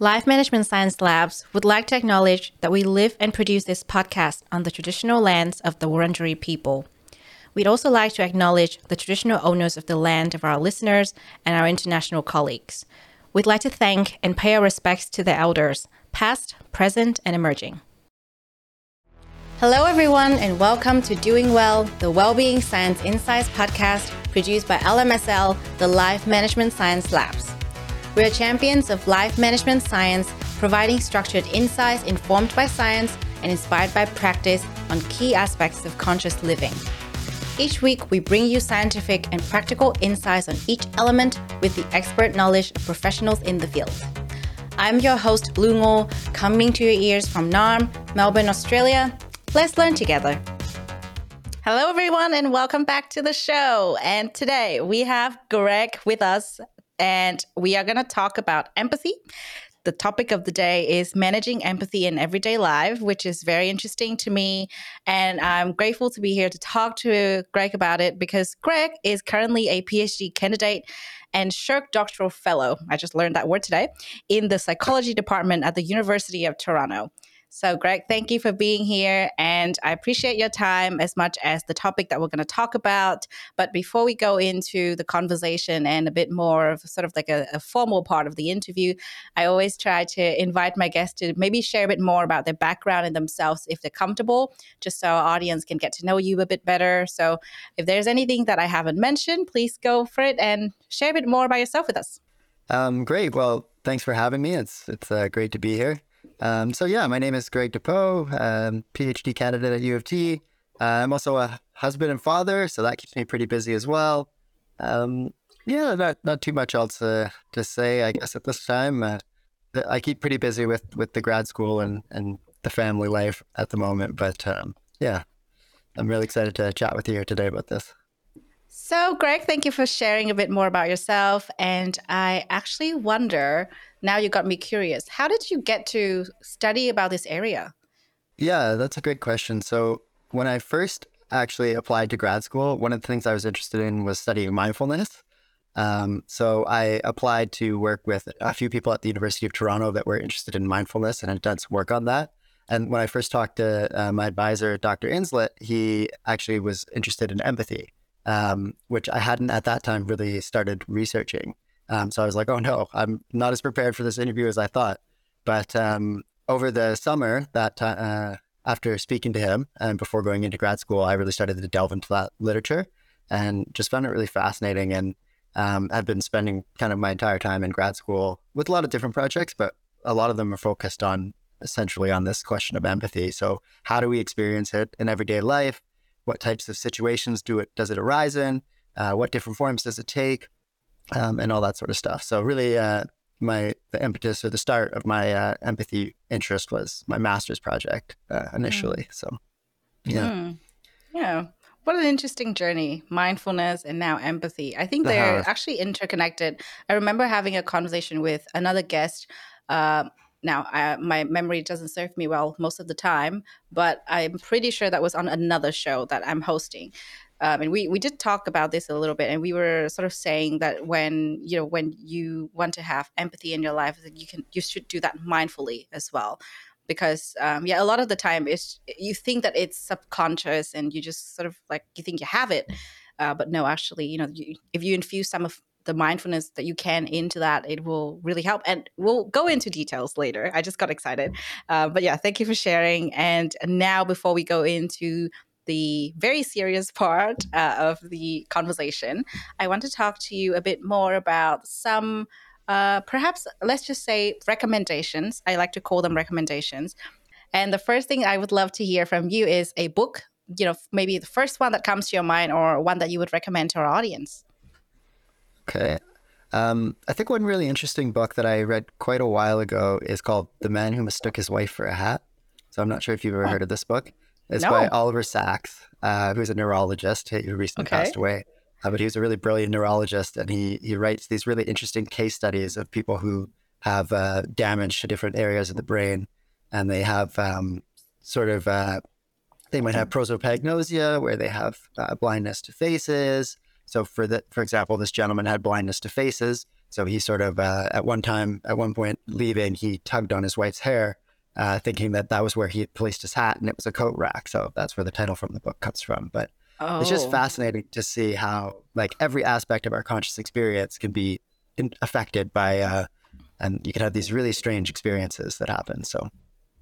Life Management Science Labs would like to acknowledge that we live and produce this podcast on the traditional lands of the Wurundjeri people. We'd also like to acknowledge the traditional owners of the land of our listeners and our international colleagues. We'd like to thank and pay our respects to the elders, past, present, and emerging. Hello, everyone, and welcome to Doing Well, the Wellbeing Science Insights podcast produced by LMSL, the Life Management Science Labs. We are champions of life management science, providing structured insights informed by science and inspired by practice on key aspects of conscious living. Each week, we bring you scientific and practical insights on each element with the expert knowledge of professionals in the field. I'm your host, Lu Ngo, coming to your ears from NARM, Melbourne, Australia. Let's learn together. Hello, everyone, and welcome back to the show. And today we have Greg with us, and we are going to talk about empathy. The topic of the day is managing empathy in everyday life, which is very interesting to me. And I'm grateful to be here to talk to Greg about it because Greg is currently a PhD candidate and SSHRC doctoral fellow, I just learned that word today, in the psychology department at the University of Toronto. So Greg, thank you for being here, and I appreciate your time as much as the topic that we're going to talk about. But before we go into the conversation and a bit more of sort of like a formal part of the interview, I always try to invite my guests to maybe share a bit more about their background and themselves if they're comfortable, just so our audience can get to know you a bit better. So if there's anything that I haven't mentioned, please go for it and share a bit more about yourself with us. Great. Well, thanks for having me. It's great to be here. My name is Greg Depow, PhD candidate at U of T. I'm also a husband and father, so that keeps me pretty busy as well. Not too much else to say, I guess, at this time. I keep pretty busy with the grad school and the family life at the moment, but I'm really excited to chat with you here today about this. So, Greg, thank you for sharing a bit more about yourself. And I actually wonder, now you got me curious, how did you get to study about this area? Yeah, that's a great question. So when I first actually applied to grad school, one of the things I was interested in was studying mindfulness. So I applied to work with a few people at the University of Toronto that were interested in mindfulness and had done some work on that. And when I first talked to my advisor, Dr. Inslet, he actually was interested in empathy. Which I hadn't at that time really started researching. So I was like, oh no, I'm not as prepared for this interview as I thought. But over the summer, that after speaking to him and before going into grad school, I really started to delve into that literature and just found it really fascinating. And I've been spending kind of my entire time in grad school with a lot of different projects, but a lot of them are focused on essentially on this question of empathy. So how do we experience it in everyday life? What types of situations does it arise in? What different forms does it take? And all that sort of stuff. So really, the impetus or the start of my empathy interest was my master's project initially. So, yeah. Yeah. What an interesting journey, mindfulness and now empathy. I think they're actually interconnected. I remember having a conversation with another guest. My memory doesn't serve me well most of the time, but I'm pretty sure that was on another show that I'm hosting. And we did talk about this a little bit, and we were sort of saying that when you want to have empathy in your life, that you should do that mindfully as well. Because a lot of the time you think that it's subconscious and you just sort of like, you think you have it. But no, actually, if you infuse some of the mindfulness that you can into that, it will really help. And we'll go into details later. I just got excited. Thank you for sharing. And now before we go into the very serious part of the conversation, I want to talk to you a bit more about some, perhaps let's just say recommendations. I like to call them recommendations. And the first thing I would love to hear from you is a book, maybe the first one that comes to your mind or one that you would recommend to our audience. Okay. I think one really interesting book that I read quite a while ago is called The Man Who Mistook His Wife for a Hat. So I'm not sure if you've ever heard of this book. It's by Oliver Sacks, who's a neurologist who recently passed away. But he was a really brilliant neurologist, and he writes these really interesting case studies of people who have damage to different areas of the brain. And they have they might have prosopagnosia, where they have blindness to faces. So for example, this gentleman had blindness to faces, So he sort of, at one point leaving, he tugged on his wife's hair, thinking that that was where he had placed his hat, and it was a coat rack. So that's where the title from the book comes from. But it's just fascinating to see how like every aspect of our conscious experience can be affected by, and you can have these really strange experiences that happen. So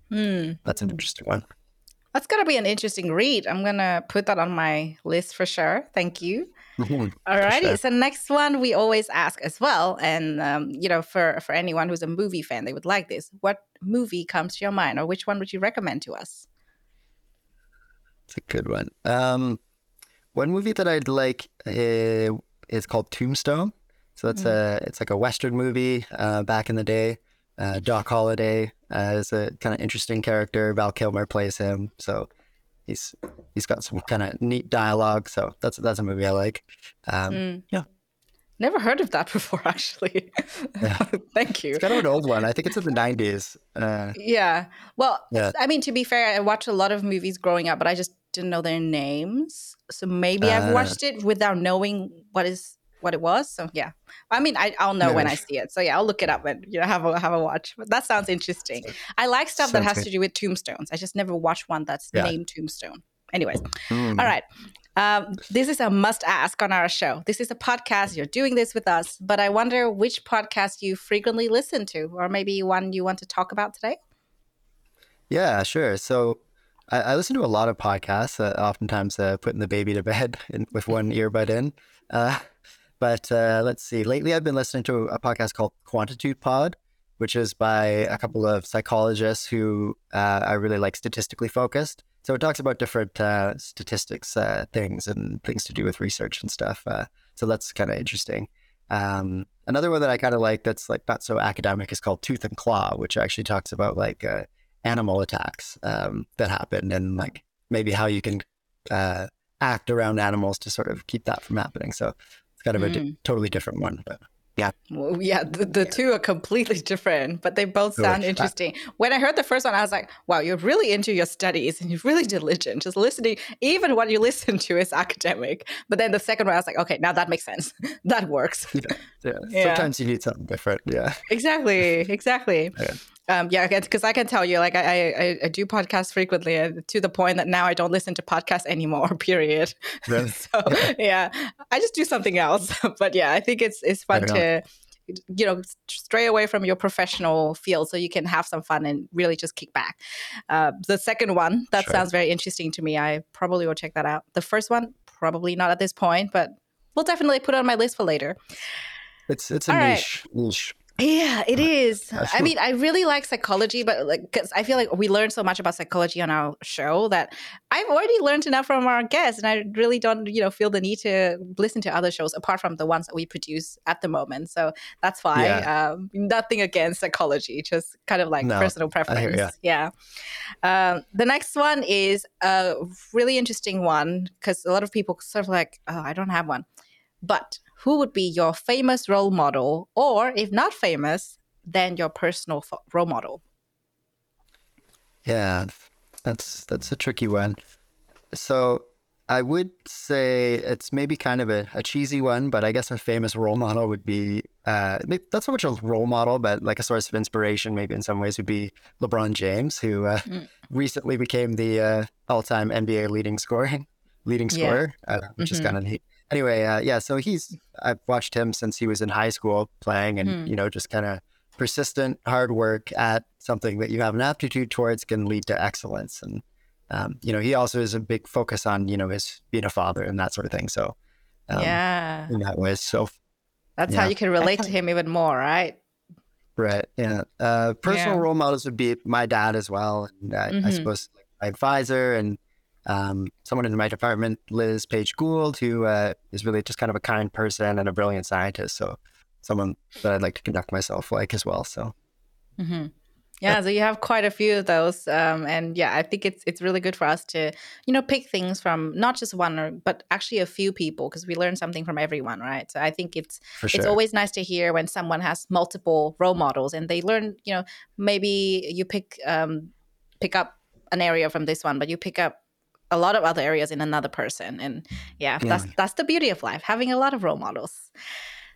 that's an interesting one. That's going to be an interesting read. I'm going to put that on my list for sure. Thank you. Alrighty. Sure. So next one we always ask as well. And, you know, for anyone who's a movie fan, they would like this. What movie comes to your mind, or which one would you recommend to us? It's a good one. One movie that I'd like is called Tombstone. So that's it's like a Western movie back in the day. Doc Holliday is a kind of interesting character. Val Kilmer plays him, so he's got some kind of neat dialogue. So that's a movie I like. Yeah, never heard of that before, actually. Yeah. Thank you. It's kind of an old one. I think it's in the 90s. Yeah. Well, yeah. I mean, to be fair, I watched a lot of movies growing up, but I just didn't know their names. So maybe I've watched it without knowing what it was. So yeah, I mean, I'll know when I see it. So yeah, I'll look it up and, you know, have a watch. But that sounds interesting. I like stuff that has to do with tombstones. I just never watched one that's named Tombstone. Anyways, all right. This is a must ask on our show. This is a podcast. You're doing this with us, but I wonder which podcast you frequently listen to, or maybe one you want to talk about today. Yeah, sure. So I listen to a lot of podcasts, oftentimes putting the baby to bed with one earbud in. But let's see. Lately, I've been listening to a podcast called Quantitude Pod, which is by a couple of psychologists who are really like statistically focused. So it talks about different statistics things and things to do with research and stuff. So that's kind of interesting. Another one that I kind of like that's like not so academic is called Tooth and Claw, which actually talks about like animal attacks that happen and like maybe how you can act around animals to sort of keep that from happening. So kind of a totally different one, but yeah. Well, yeah, the two are completely different, but they both sound interesting. When I heard the first one, I was like, wow, you're really into your studies and you're really diligent. Just listening, even what you listen to is academic. But then the second one, I was like, okay, now that makes sense. That works. Yeah. Sometimes you need something different. Yeah. Exactly. Yeah. Because I can tell you, like, I do podcasts frequently to the point that now I don't listen to podcasts anymore, period. Really? So, yeah, I just do something else. But yeah, I think it's fun to, you know, stray away from your professional field so you can have some fun and really just kick back. The second one, that sounds very interesting to me. I probably will check that out. The first one, probably not at this point, but we'll definitely put it on my list for later. It's a niche. Yeah, it is. I mean, I really like psychology, but like, because I feel like we learn so much about psychology on our show that I've already learned enough from our guests, and I really don't, you know, feel the need to listen to other shows apart from the ones that we produce at the moment. So that's why nothing against psychology, just kind of like personal preference. The next one is a really interesting one because a lot of people sort of like, oh, I don't have one, but who would be your famous role model, or if not famous, then your personal role model? Yeah, that's a tricky one. So I would say it's maybe kind of a cheesy one, but I guess a famous role model would be, not so much a role model, but like a source of inspiration maybe in some ways would be LeBron James, who recently became the all-time NBA leading scorer, which is kind of neat. Anyway, so I've watched him since he was in high school playing and, you know, just kind of persistent hard work at something that you have an aptitude towards can lead to excellence. And, you know, he also is a big focus on, you know, his being a father and that sort of thing. So, in that way. So that's how you can relate to him even more, right? Right. Yeah. Personal role models would be my dad as well. And I suppose like my advisor and, someone in my department, Liz Page-Gould, who is really just kind of a kind person and a brilliant scientist. So someone that I'd like to conduct myself like as well. So, so you have quite a few of those. And yeah, I think it's really good for us to, you know, pick things from not just one, but actually a few people, because we learn something from everyone, right? So I think it's always nice to hear when someone has multiple role models and they learn, you know, maybe you pick up an area from this one, but you pick up a lot of other areas in another person. And that's the beauty of life, having a lot of role models.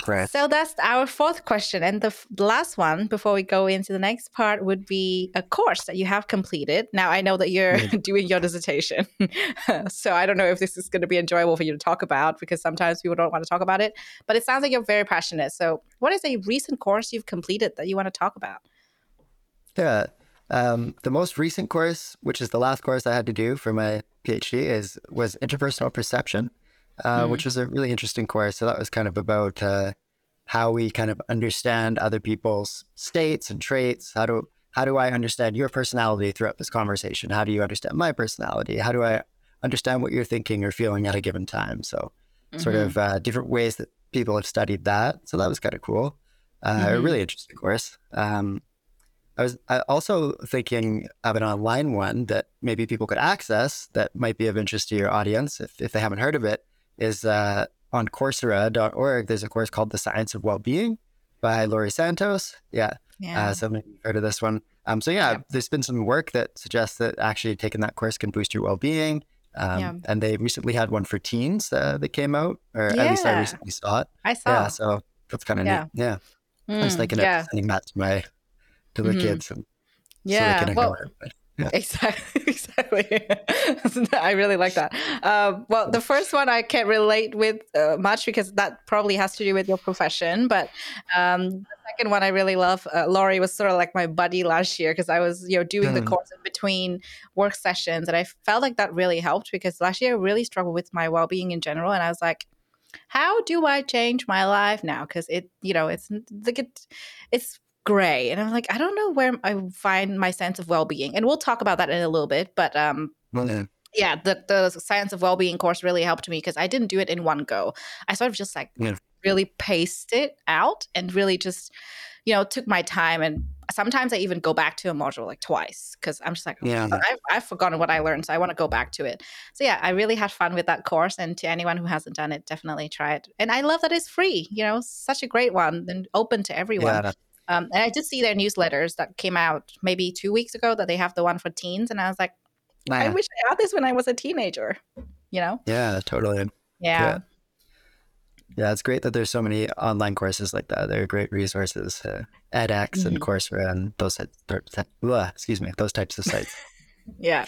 Great. So that's our fourth question. And the last one before we go into the next part would be a course that you have completed. Now, I know that you're doing your dissertation. So I don't know if this is going to be enjoyable for you to talk about because sometimes people don't want to talk about it. But it sounds like you're very passionate. So what is a recent course you've completed that you want to talk about? Yeah. The most recent course, which is the last course I had to do for my PhD, was interpersonal perception, which was a really interesting course. So that was kind of about how we kind of understand other people's states and traits. How do I understand your personality throughout this conversation? How do you understand my personality? How do I understand what you're thinking or feeling at a given time? So sort of different ways that people have studied that. So that was kind of cool. A really interesting course. I was also thinking of an online one that maybe people could access that might be of interest to your audience if they haven't heard of it, is on Coursera.org. There's a course called The Science of Wellbeing by Laurie Santos. Yeah. So maybe you've heard of this one. There's been some work that suggests that actually taking that course can boost your well-being. And they recently had one for teens that came out, or at least I recently saw it. Yeah, so that's kind of neat. Yeah. I was thinking of sending that to the kids, and so they can ignore it. Yeah. Exactly. I really like that. The first one I can't relate with much because that probably has to do with your profession. But the second one I really love. Laurie was sort of like my buddy last year because I was doing the course in between work sessions. And I felt like that really helped because last year I really struggled with my well-being in general. And I was like, how do I change my life now? Because it's gray. And I'm like, I don't know where I find my sense of well-being. And we'll talk about that in a little bit. But the Science of Well-being course really helped me because I didn't do it in one go. I sort of just really paced it out and really just, took my time. And sometimes I even go back to a module twice because I'm just like, I've forgotten what I learned. So I want to go back to it. So I really had fun with that course. And to anyone who hasn't done it, definitely try it. And I love that it's free, such a great one and open to everyone. Yeah, and I did see their newsletters that came out maybe 2 weeks ago that they have the one for teens. And I was like, I wish I had this when I was a teenager, Yeah, totally. Yeah. Yeah, it's great that there's so many online courses like that. They're great resources. edX and Coursera and those types of sites. Yeah.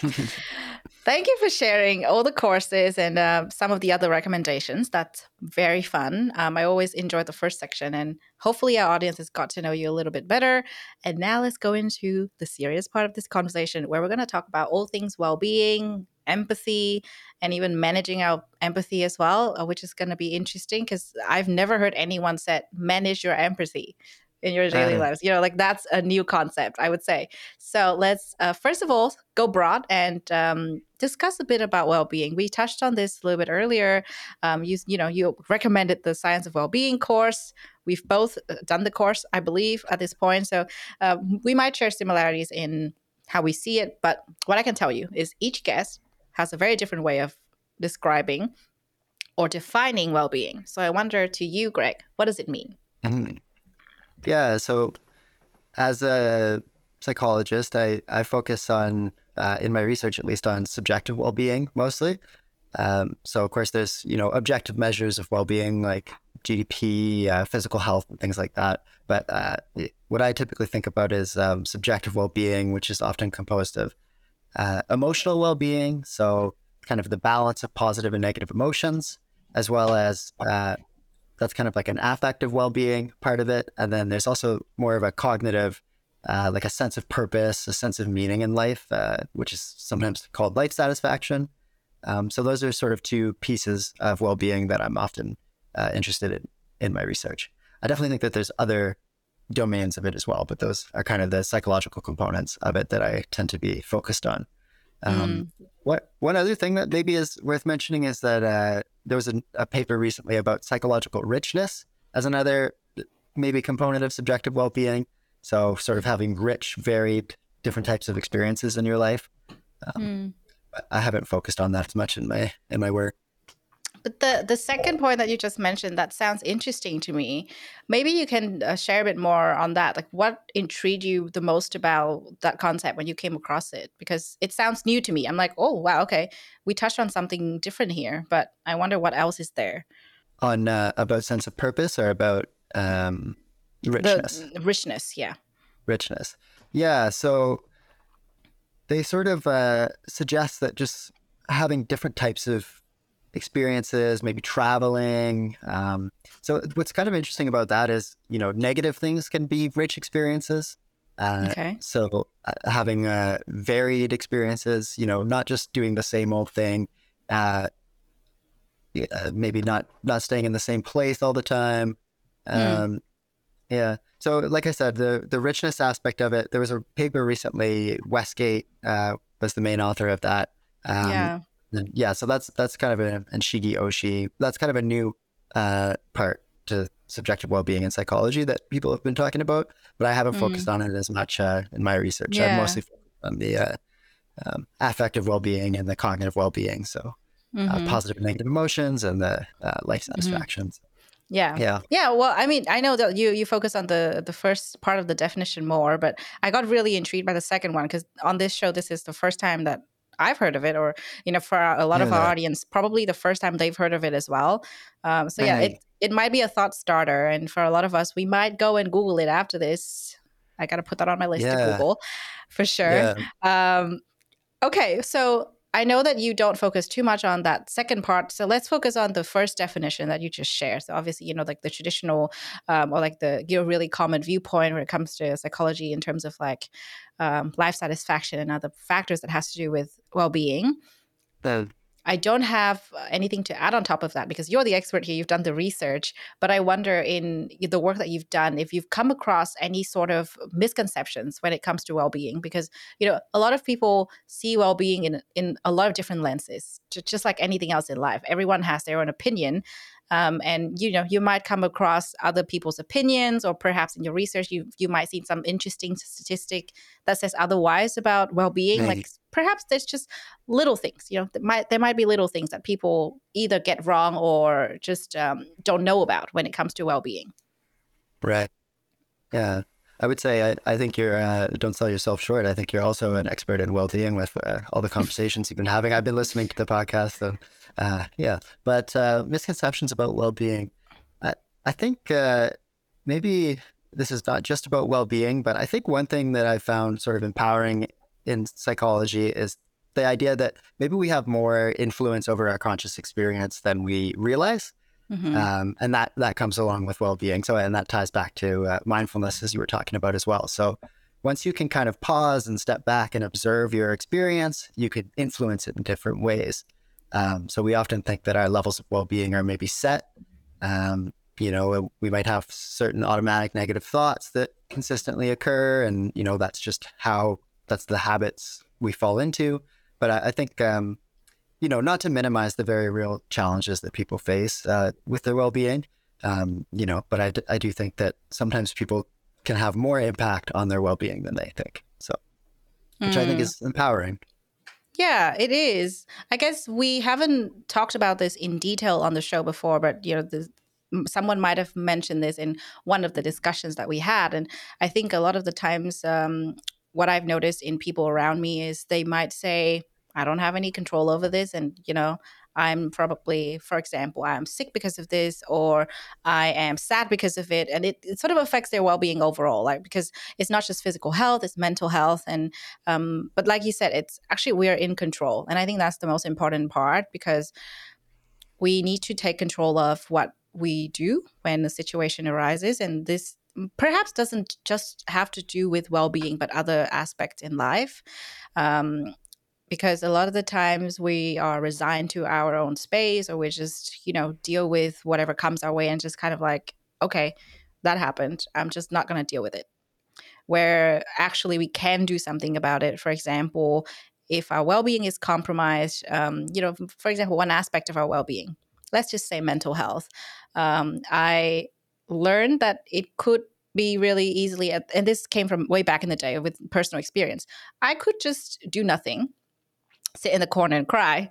Thank you for sharing all the courses and some of the other recommendations. That's very fun. I always enjoyed the first section, and hopefully our audience has got to know you a little bit better. And now let's go into the serious part of this conversation where we're going to talk about all things well-being, empathy, and even managing our empathy as well, which is going to be interesting because I've never heard anyone say manage your empathy in your daily lives. That's a new concept, I would say. So let's, first of all, go broad and discuss a bit about well-being. We touched on this a little bit earlier. You recommended the Science of Well-being course. We've both done the course, I believe, at this point. So we might share similarities in how we see it. But what I can tell you is each guest has a very different way of describing or defining well-being. So I wonder to you, Greg, what does it mean? Yeah, so as a psychologist, I focus on, in my research at least, on subjective well-being mostly. So of course there's, objective measures of well-being like GDP, physical health, and things like that. But what I typically think about is subjective well-being, which is often composed of emotional well-being, so kind of the balance of positive and negative emotions, as well as... that's kind of like an affective well-being part of it. And then there's also more of a cognitive, like a sense of purpose, a sense of meaning in life, which is sometimes called life satisfaction. So those are sort of two pieces of well-being that I'm often interested in my research. I definitely think that there's other domains of it as well, but those are kind of the psychological components of it that I tend to be focused on. One other thing that maybe is worth mentioning is that there was a paper recently about psychological richness as another maybe component of subjective well-being. So sort of having rich, varied, different types of experiences in your life. I haven't focused on that as much in my work. But the second point that you just mentioned, that sounds interesting to me. Maybe you can share a bit more on that. Like, what intrigued you the most about that concept when you came across it? Because it sounds new to me. I'm like, oh, wow, okay. We touched on something different here, but I wonder what else is there. on about sense of purpose or about richness? Richness. Yeah. So they sort of suggest that just having different types of experiences, maybe traveling. So what's kind of interesting about that is, you know, negative things can be rich experiences. So having varied experiences, you know, not just doing the same old thing, maybe not staying in the same place all the time. Yeah. So like I said, the richness aspect of it, there was a paper recently, Westgate was the main author of that. So that's kind of and Shigi Oshi, that's kind of a new part to subjective well-being in psychology that people have been talking about, but I haven't focused on it as much in my research. Yeah. I mostly focused on the affective well-being and the cognitive well-being, so positive and negative emotions and the life satisfactions. Yeah. Well, I mean, I know that you focus on the first part of the definition more, but I got really intrigued by the second one because on this show, this is the first time that I've heard of it, or, you know, for a lot of our audience, probably the first time they've heard of it as well. It might be a thought starter. And for a lot of us, we might go and Google it after this. I got to put that on my list to Google for sure. Yeah. Okay. So I know that you don't focus too much on that second part. So let's focus on the first definition that you just shared. So obviously, you know, like the traditional or like the, you know, really common viewpoint when it comes to psychology in terms of like life satisfaction and other factors that has to do with well-being. I don't have anything to add on top of that because you're the expert here. You've done the research, but I wonder in the work that you've done, if you've come across any sort of misconceptions when it comes to well-being, because, you know, a lot of people see well-being in a lot of different lenses, just like anything else in life. Everyone has their own opinion. And, you know, you might come across other people's opinions, or perhaps in your research, you might see some interesting statistic that says otherwise about well-being. Right. Like perhaps there's just little things, you know, there might be little things that people either get wrong or just don't know about when it comes to well-being. Right. Yeah. I would say I think you're don't sell yourself short. I think you're also an expert in well-being with all the conversations you've been having. I've been listening to the podcast, and but misconceptions about well-being. I think maybe this is not just about well-being, but I think one thing that I found sort of empowering in psychology is the idea that maybe we have more influence over our conscious experience than we realize. And that comes along with well-being. So, and that ties back to mindfulness, as you were talking about as well. So once you can kind of pause and step back and observe your experience, you could influence it in different ways. So we often think that our levels of well-being are maybe set. You know, we might have certain automatic negative thoughts that consistently occur. And, you know, that's just that's the habits we fall into. But I think, you know, not to minimize the very real challenges that people face with their well-being, you know, but I do think that sometimes people can have more impact on their well-being than they think. So, which I think is empowering. Yeah, it is. I guess we haven't talked about this in detail on the show before, but, you know, someone might have mentioned this in one of the discussions that we had. And I think a lot of the times what I've noticed in people around me is they might say, I don't have any control over this. And, you know, I'm probably, for example, I'm sick because of this, or I am sad because of it. And it sort of affects their well-being overall, like, because it's not just physical health, it's mental health. And, but like you said, it's actually, we're in control. And I think that's the most important part, because we need to take control of what we do when the situation arises. And this perhaps doesn't just have to do with well-being, but other aspects in life. Because a lot of the times we are resigned to our own space, or we just, you know, deal with whatever comes our way and just kind of like, okay, that happened. I'm just not going to deal with it. Where actually we can do something about it. For example, if our well-being is compromised, you know, for example, one aspect of our well-being, let's just say mental health. I learned that it could be really easily, and this came from way back in the day with personal experience, I could just do nothing, sit in the corner and cry,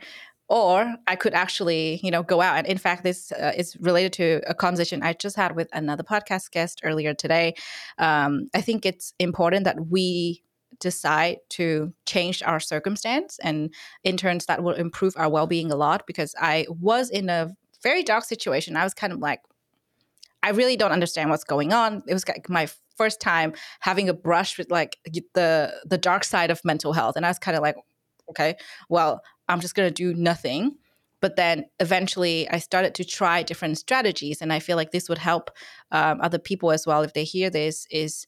or I could actually, you know, go out. And in fact, this is related to a conversation I just had with another podcast guest earlier today. I think it's important that we decide to change our circumstance, and in turns that will improve our well-being a lot, because I was in a very dark situation. I was kind of like, I really don't understand what's going on. It was like my first time having a brush with like the dark side of mental health. And I was kind of like, okay, well, I'm just going to do nothing. But then eventually I started to try different strategies. And I feel like this would help other people as well. If they hear this, is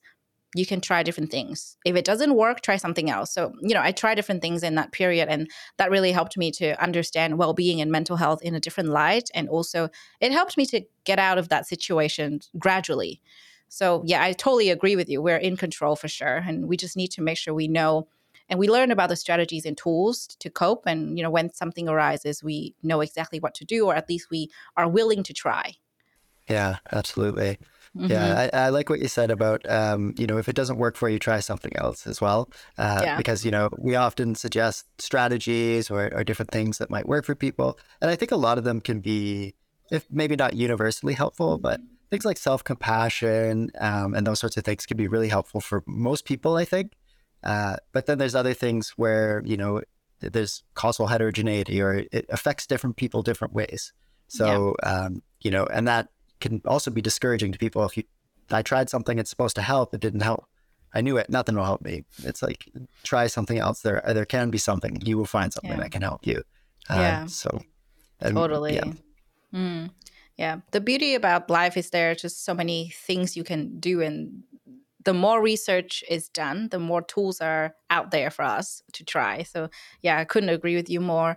you can try different things. If it doesn't work, try something else. So, you know, I tried different things in that period. And that really helped me to understand well-being and mental health in a different light. And also it helped me to get out of that situation gradually. So yeah, I totally agree with you. We're in control for sure. And we just need to make sure we know and we learn about the strategies and tools to cope. And, you know, when something arises, we know exactly what to do, or at least we are willing to try. Yeah, absolutely. Mm-hmm. Yeah, I like what you said about, you know, if it doesn't work for you, try something else as well. Because, you know, we often suggest strategies or different things that might work for people. And I think a lot of them can be, if maybe not universally helpful, but things like self-compassion and those sorts of things can be really helpful for most people, I think. But then there's other things where, you know, there's causal heterogeneity or it affects different people different ways. So, you know, and that can also be discouraging to people. If I tried something, it's supposed to help. It didn't help. I knew it. Nothing will help me. It's like, try something else. There can be something. You will find something that can help you. Totally. Yeah. Mm. Yeah. The beauty about life is there are just so many things you can do, and the more research is done, the more tools are out there for us to try. So yeah, I couldn't agree with you more.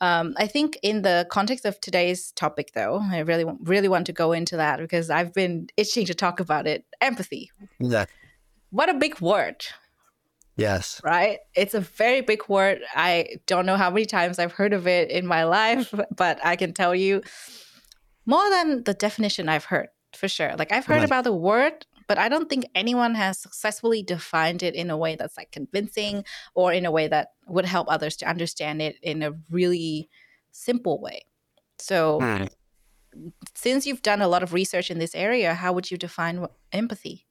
I think in the context of today's topic, though, I really want to go into that because I've been itching to talk about it. Empathy. Yeah. What a big word. Yes. Right? It's a very big word. I don't know how many times I've heard of it in my life, but I can tell you more than the definition I've heard, for sure. Like, I've heard about the word, but I don't think anyone has successfully defined it in a way that's like convincing or in a way that would help others to understand it in a really simple way. So since you've done a lot of research in this area, how would you define empathy?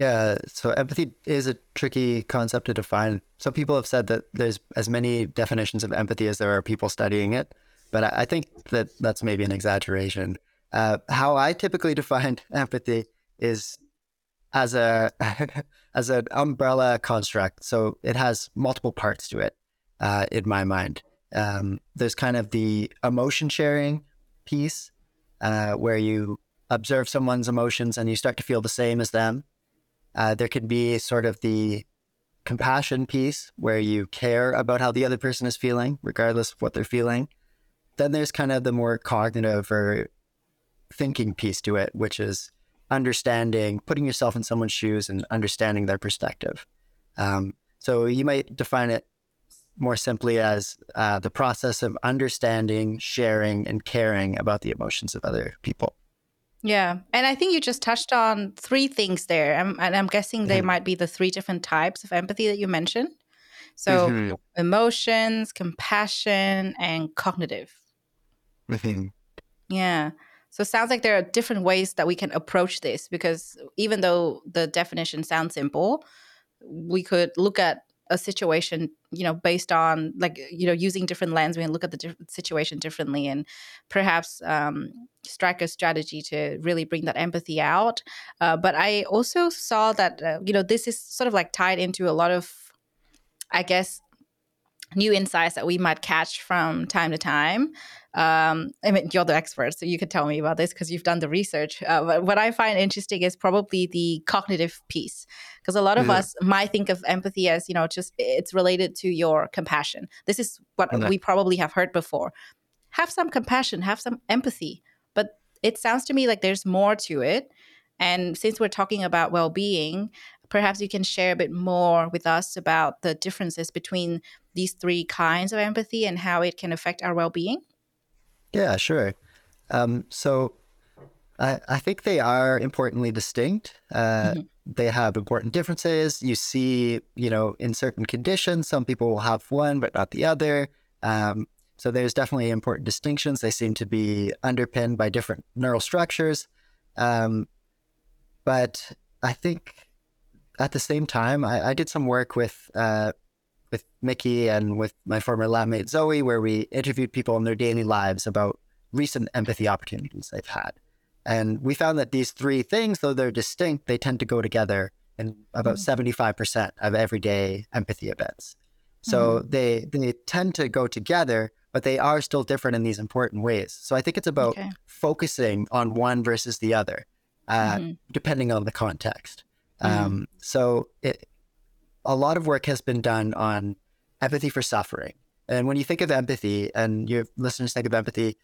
Yeah, so empathy is a tricky concept to define. Some people have said that there's as many definitions of empathy as there are people studying it, but I think that that's maybe an exaggeration. How I typically define empathy is as a as an umbrella construct. So it has multiple parts to it, in my mind. There's kind of the emotion sharing piece, where you observe someone's emotions and you start to feel the same as them. There could be sort of the compassion piece where you care about how the other person is feeling, regardless of what they're feeling. Then there's kind of the more cognitive or thinking piece to it, which is understanding, putting yourself in someone's shoes and understanding their perspective. So you might define it more simply as the process of understanding, sharing, and caring about the emotions of other people. Yeah. And I think you just touched on three things there. And I'm guessing they might be the three different types of empathy that you mentioned. So emotions, compassion, and cognitive. Yeah. So it sounds like there are different ways that we can approach this, because even though the definition sounds simple, we could look at a situation, you know, based on like, you know, using different lens, we can look at the situation differently and perhaps strike a strategy to really bring that empathy out. But I also saw that, you know, this is sort of like tied into a lot of, I guess, new insights that we might catch from time to time. I mean, you're the expert, so you could tell me about this because you've done the research. But what I find interesting is probably the cognitive piece, because a lot of us might think of empathy as, you know, just it's related to your compassion. This is what we probably have heard before. Have some compassion, have some empathy. But it sounds to me like there's more to it. And since we're talking about well-being, perhaps you can share a bit more with us about the differences between these three kinds of empathy and how it can affect our well-being. Yeah, sure. So I think they are importantly distinct. They have important differences. You see, you know, in certain conditions, some people will have one but not the other. So there's definitely important distinctions. They seem to be underpinned by different neural structures. But I think at the same time, I did some work with Mickey and with my former lab mate Zoe, where we interviewed people in their daily lives about recent empathy opportunities they've had. And we found that these three things, though they're distinct, they tend to go together in about 75% of everyday empathy events. So they tend to go together, but they are still different in these important ways. So I think it's about focusing on one versus the other, depending on the context. So a lot of work has been done on empathy for suffering. And when you think of empathy, and your listeners think of empathy,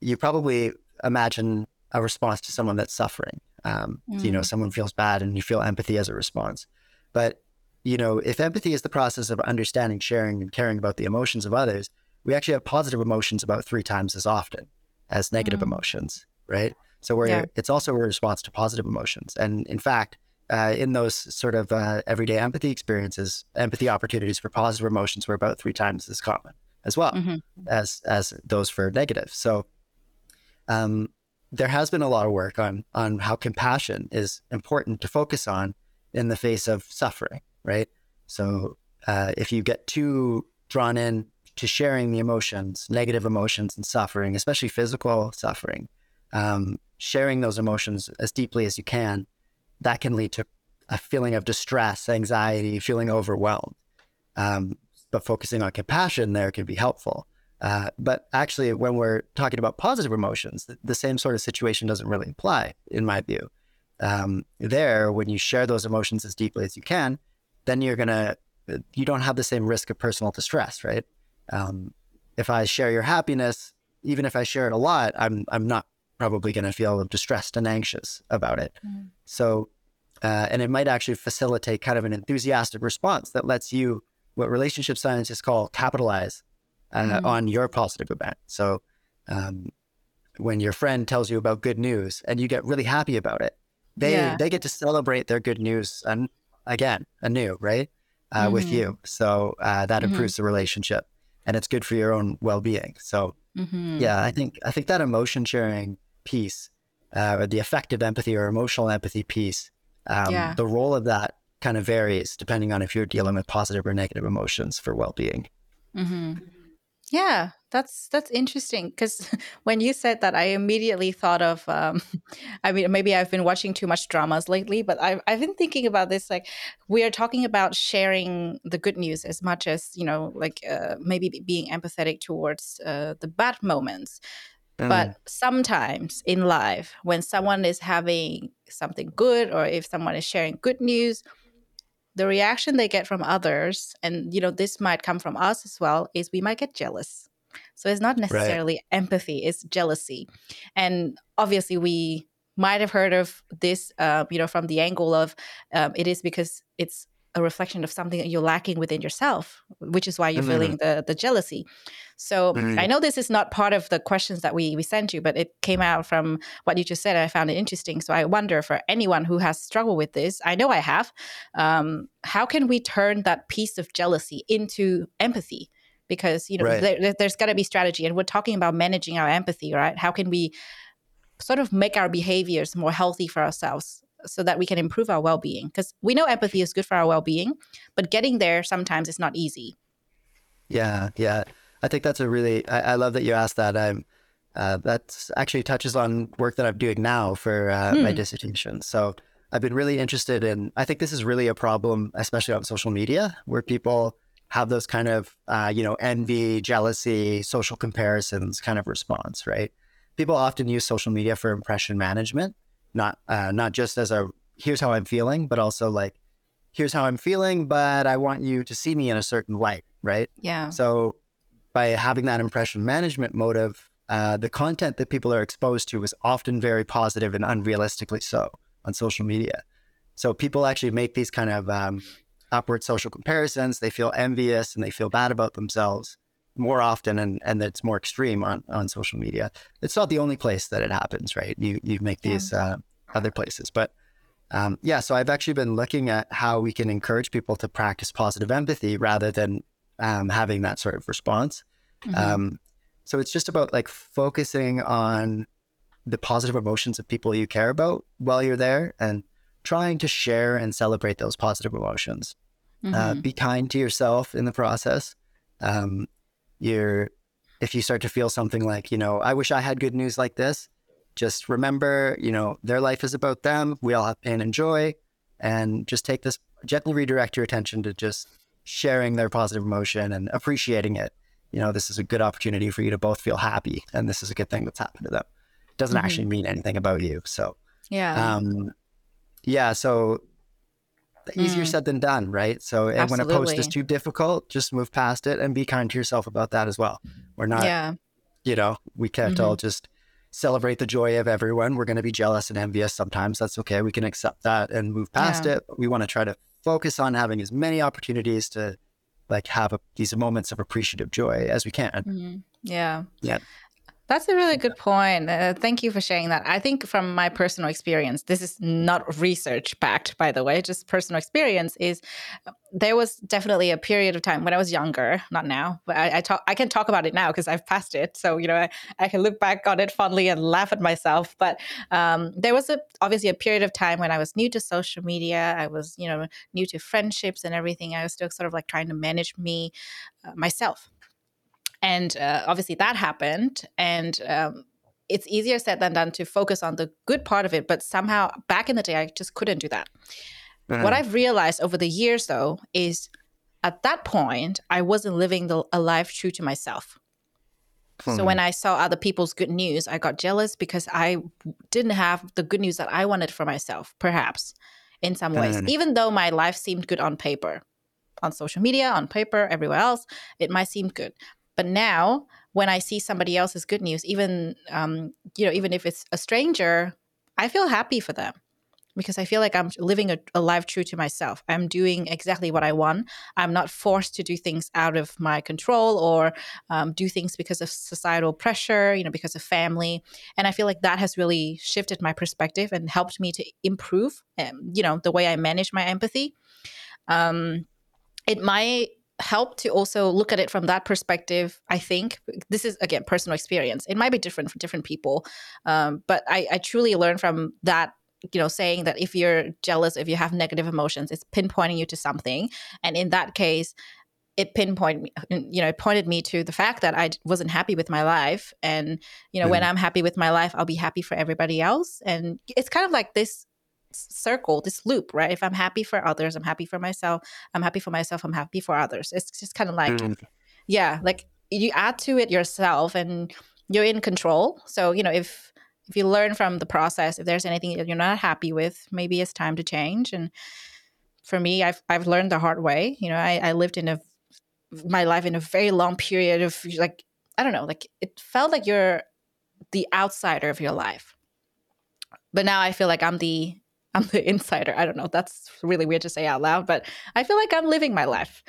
you probably imagine a response to someone that's suffering. You know, someone feels bad and you feel empathy as a response. But, you know, if empathy is the process of understanding, sharing, and caring about the emotions of others, we actually have positive emotions about 3 times as often as negative emotions, right? So we're, it's also a response to positive emotions. And in fact, in those sort of everyday empathy experiences, empathy opportunities for positive emotions were about 3 times as common as well as those for negative. So there has been a lot of work on how compassion is important to focus on in the face of suffering, right? So if you get too drawn in to sharing the emotions, negative emotions and suffering, especially physical suffering, sharing those emotions as deeply as you can, that can lead to a feeling of distress, anxiety, feeling overwhelmed. But focusing on compassion there can be helpful. But actually, when we're talking about positive emotions, the same sort of situation doesn't really apply, in my view. There, when you share those emotions as deeply as you can, then you don't have the same risk of personal distress, right? If I share your happiness, even if I share it a lot, I'm not probably going to feel distressed and anxious about it. So, and it might actually facilitate kind of an enthusiastic response that lets you, what relationship scientists call, capitalize on your positive event. So when your friend tells you about good news and you get really happy about it, they get to celebrate their good news anew, right? With you. So that improves the relationship and it's good for your own well-being. So I think that emotion sharing piece, or the affective empathy or emotional empathy piece, the role of that kind of varies depending on if you're dealing with positive or negative emotions for well-being. Yeah, that's interesting, because when you said that, I immediately thought of, I mean, maybe I've been watching too much dramas lately, but I've been thinking about this, like we are talking about sharing the good news as much as, you know, like maybe being empathetic towards the bad moments. But sometimes in life, when someone is having something good or if someone is sharing good news, the reaction they get from others, and you know this might come from us as well, is we might get jealous. So it's not necessarily empathy, it's jealousy. And obviously we might have heard of this you know, from the angle of it is because it's a reflection of something that you're lacking within yourself, which is why you're feeling the jealousy. So I know this is not part of the questions that we sent you, but it came out from what you just said. I found it interesting. So I wonder, for anyone who has struggled with this, I know I have, how can we turn that piece of jealousy into empathy? Because you know there's got to be strategy, and we're talking about managing our empathy, right? How can we sort of make our behaviors more healthy for ourselves, so that we can improve our well-being? Because we know empathy is good for our well-being, but getting there sometimes is not easy. Yeah. I think that's a really, I love that you asked that. That's actually touches on work that I'm doing now for my dissertation. So I've been really interested in, I think this is really a problem, especially on social media, where people have those kind of, you know, envy, jealousy, social comparisons kind of response, right? People often use social media for impression management. Not just as a, here's how I'm feeling, but also like, here's how I'm feeling, but I want you to see me in a certain light, right? Yeah. So by having that impression management motive, the content that people are exposed to is often very positive and unrealistically so on social media. So people actually make these kind of upward social comparisons. They feel envious and they feel bad about themselves more often, and it's more extreme on social media. It's not the only place that it happens, right? You make these other places. But so I've actually been looking at how we can encourage people to practice positive empathy rather than having that sort of response. So it's just about like focusing on the positive emotions of people you care about while you're there and trying to share and celebrate those positive emotions. Be kind to yourself in the process. if you start to feel something like, you know, I wish I had good news like this, just remember, you know, their life is about them. We all have pain and joy, and just take this, gently redirect your attention to just sharing their positive emotion and appreciating it. You know, this is a good opportunity for you to both feel happy, and this is a good thing that's happened to them. It doesn't actually mean anything about you. So yeah. So easier said than done, right? So when a post is too difficult, just move past it and be kind to yourself about that as well. We're not, you know, we can't all just celebrate the joy of everyone. We're going to be jealous and envious sometimes. That's okay. We can accept that and move past it. We want to try to focus on having as many opportunities to like have these moments of appreciative joy as we can. Yeah. That's a really good point. Thank you for sharing that. I think from my personal experience, this is not research backed, by the way, just personal experience, is there was definitely a period of time when I was younger, not now, but I can talk about it now because I've passed it. So, you know, I can look back on it fondly and laugh at myself. But there was obviously a period of time when I was new to social media. I was, you know, new to friendships and everything. I was still sort of like trying to manage myself. And obviously that happened, and it's easier said than done to focus on the good part of it. But somehow back in the day, I just couldn't do that. What I've realized over the years, though, is at that point, I wasn't living a life true to myself. So when I saw other people's good news, I got jealous because I didn't have the good news that I wanted for myself, perhaps, in some ways, even though my life seemed good on paper, on social media, on paper, everywhere else, it might seem good. But now when I see somebody else's good news, even, you know, even if it's a stranger, I feel happy for them because I feel like I'm living a life true to myself. I'm doing exactly what I want. I'm not forced to do things out of my control or do things because of societal pressure, you know, because of family. And I feel like that has really shifted my perspective and helped me to improve, you know, the way I manage my empathy. It might help to also look at it from that perspective. I think this is, again, personal experience. It might be different for different people. But I truly learned from that, you know, saying that if you're jealous, if you have negative emotions, it's pinpointing you to something. And in that case, it pinpointed me, you know, it pointed me to the fact that I wasn't happy with my life. And, you know, when I'm happy with my life, I'll be happy for everybody else. And it's kind of like this circle, this loop, right? If I'm happy for others, I'm happy for myself. I'm happy for myself, I'm happy for others. It's just kind of like, like you add to it yourself and you're in control. So, you know, if you learn from the process, if there's anything that you're not happy with, maybe it's time to change. And for me, I've learned the hard way. You know, I lived my life in a very long period of like, I don't know, like it felt like you're the outsider of your life. But now I feel like I'm the insider. I don't know. That's really weird to say out loud, but I feel like I'm living my life.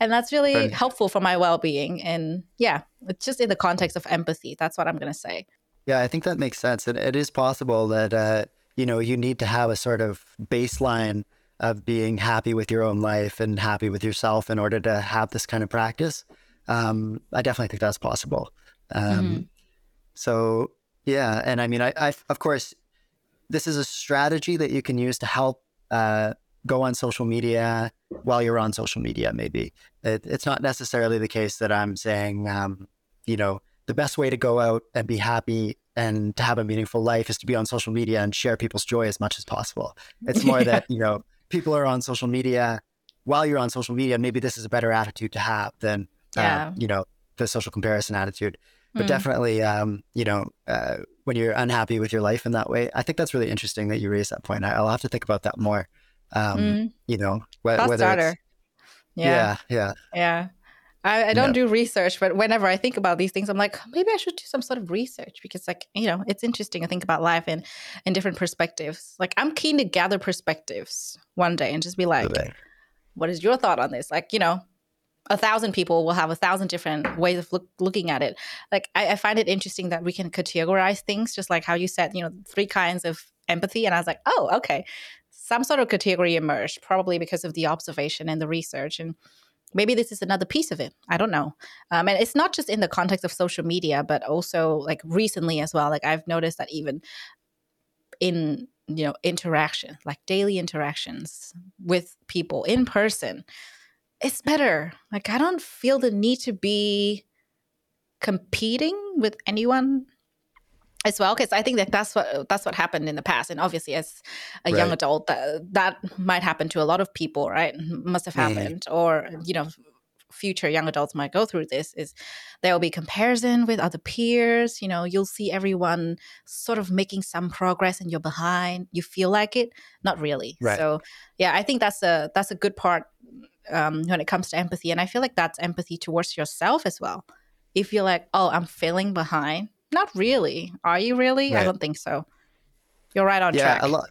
And that's really helpful for my well-being. And yeah, it's just in the context of empathy. That's what I'm going to say. Yeah, I think that makes sense. And it is possible that, you know, you need to have a sort of baseline of being happy with your own life and happy with yourself in order to have this kind of practice. I definitely think that's possible. So, yeah. And I mean, I of course, this is a strategy that you can use to help go on social media while you're on social media, maybe. It's not necessarily the case that I'm saying, you know, the best way to go out and be happy and to have a meaningful life is to be on social media and share people's joy as much as possible. It's more that, you know, people are on social media. While you're on social media, maybe this is a better attitude to have than, you know, the social comparison attitude. But definitely, you know, when you're unhappy with your life in that way, I think that's really interesting that you raised that point. I'll have to think about that more. You know, whether it's, yeah. I don't do research, but whenever I think about these things, I'm like, maybe I should do some sort of research because, like, you know, it's interesting to think about life in different perspectives. Like, I'm keen to gather perspectives one day and just be like, what is your thought on this? Like, you know, 1,000 people will have 1,000 different ways of looking at it. Like, I find it interesting that we can categorize things, just like how you said, you know, 3 kinds of empathy. And I was like, oh, okay. Some sort of category emerged, probably because of the observation and the research. And maybe this is another piece of it. I don't know. And it's not just in the context of social media, but also like recently as well. Like, I've noticed that even in, you know, interaction, like daily interactions with people in person, it's better. Like, I don't feel the need to be competing with anyone as well, because I think that that's what happened in the past, and obviously as a young adult, that might happen to a lot of people, right? Must have happened, or future young adults might go through this. Is there will be comparison with other peers? You'll see everyone sort of making some progress, and you're behind. You feel like it, not really. Right. So yeah, I think that's a good part when it comes to empathy, and I feel like that's empathy towards yourself as well. If you're like, oh, I'm feeling behind. Not really. Are you really? Right. I don't think so. You're right on track. A lot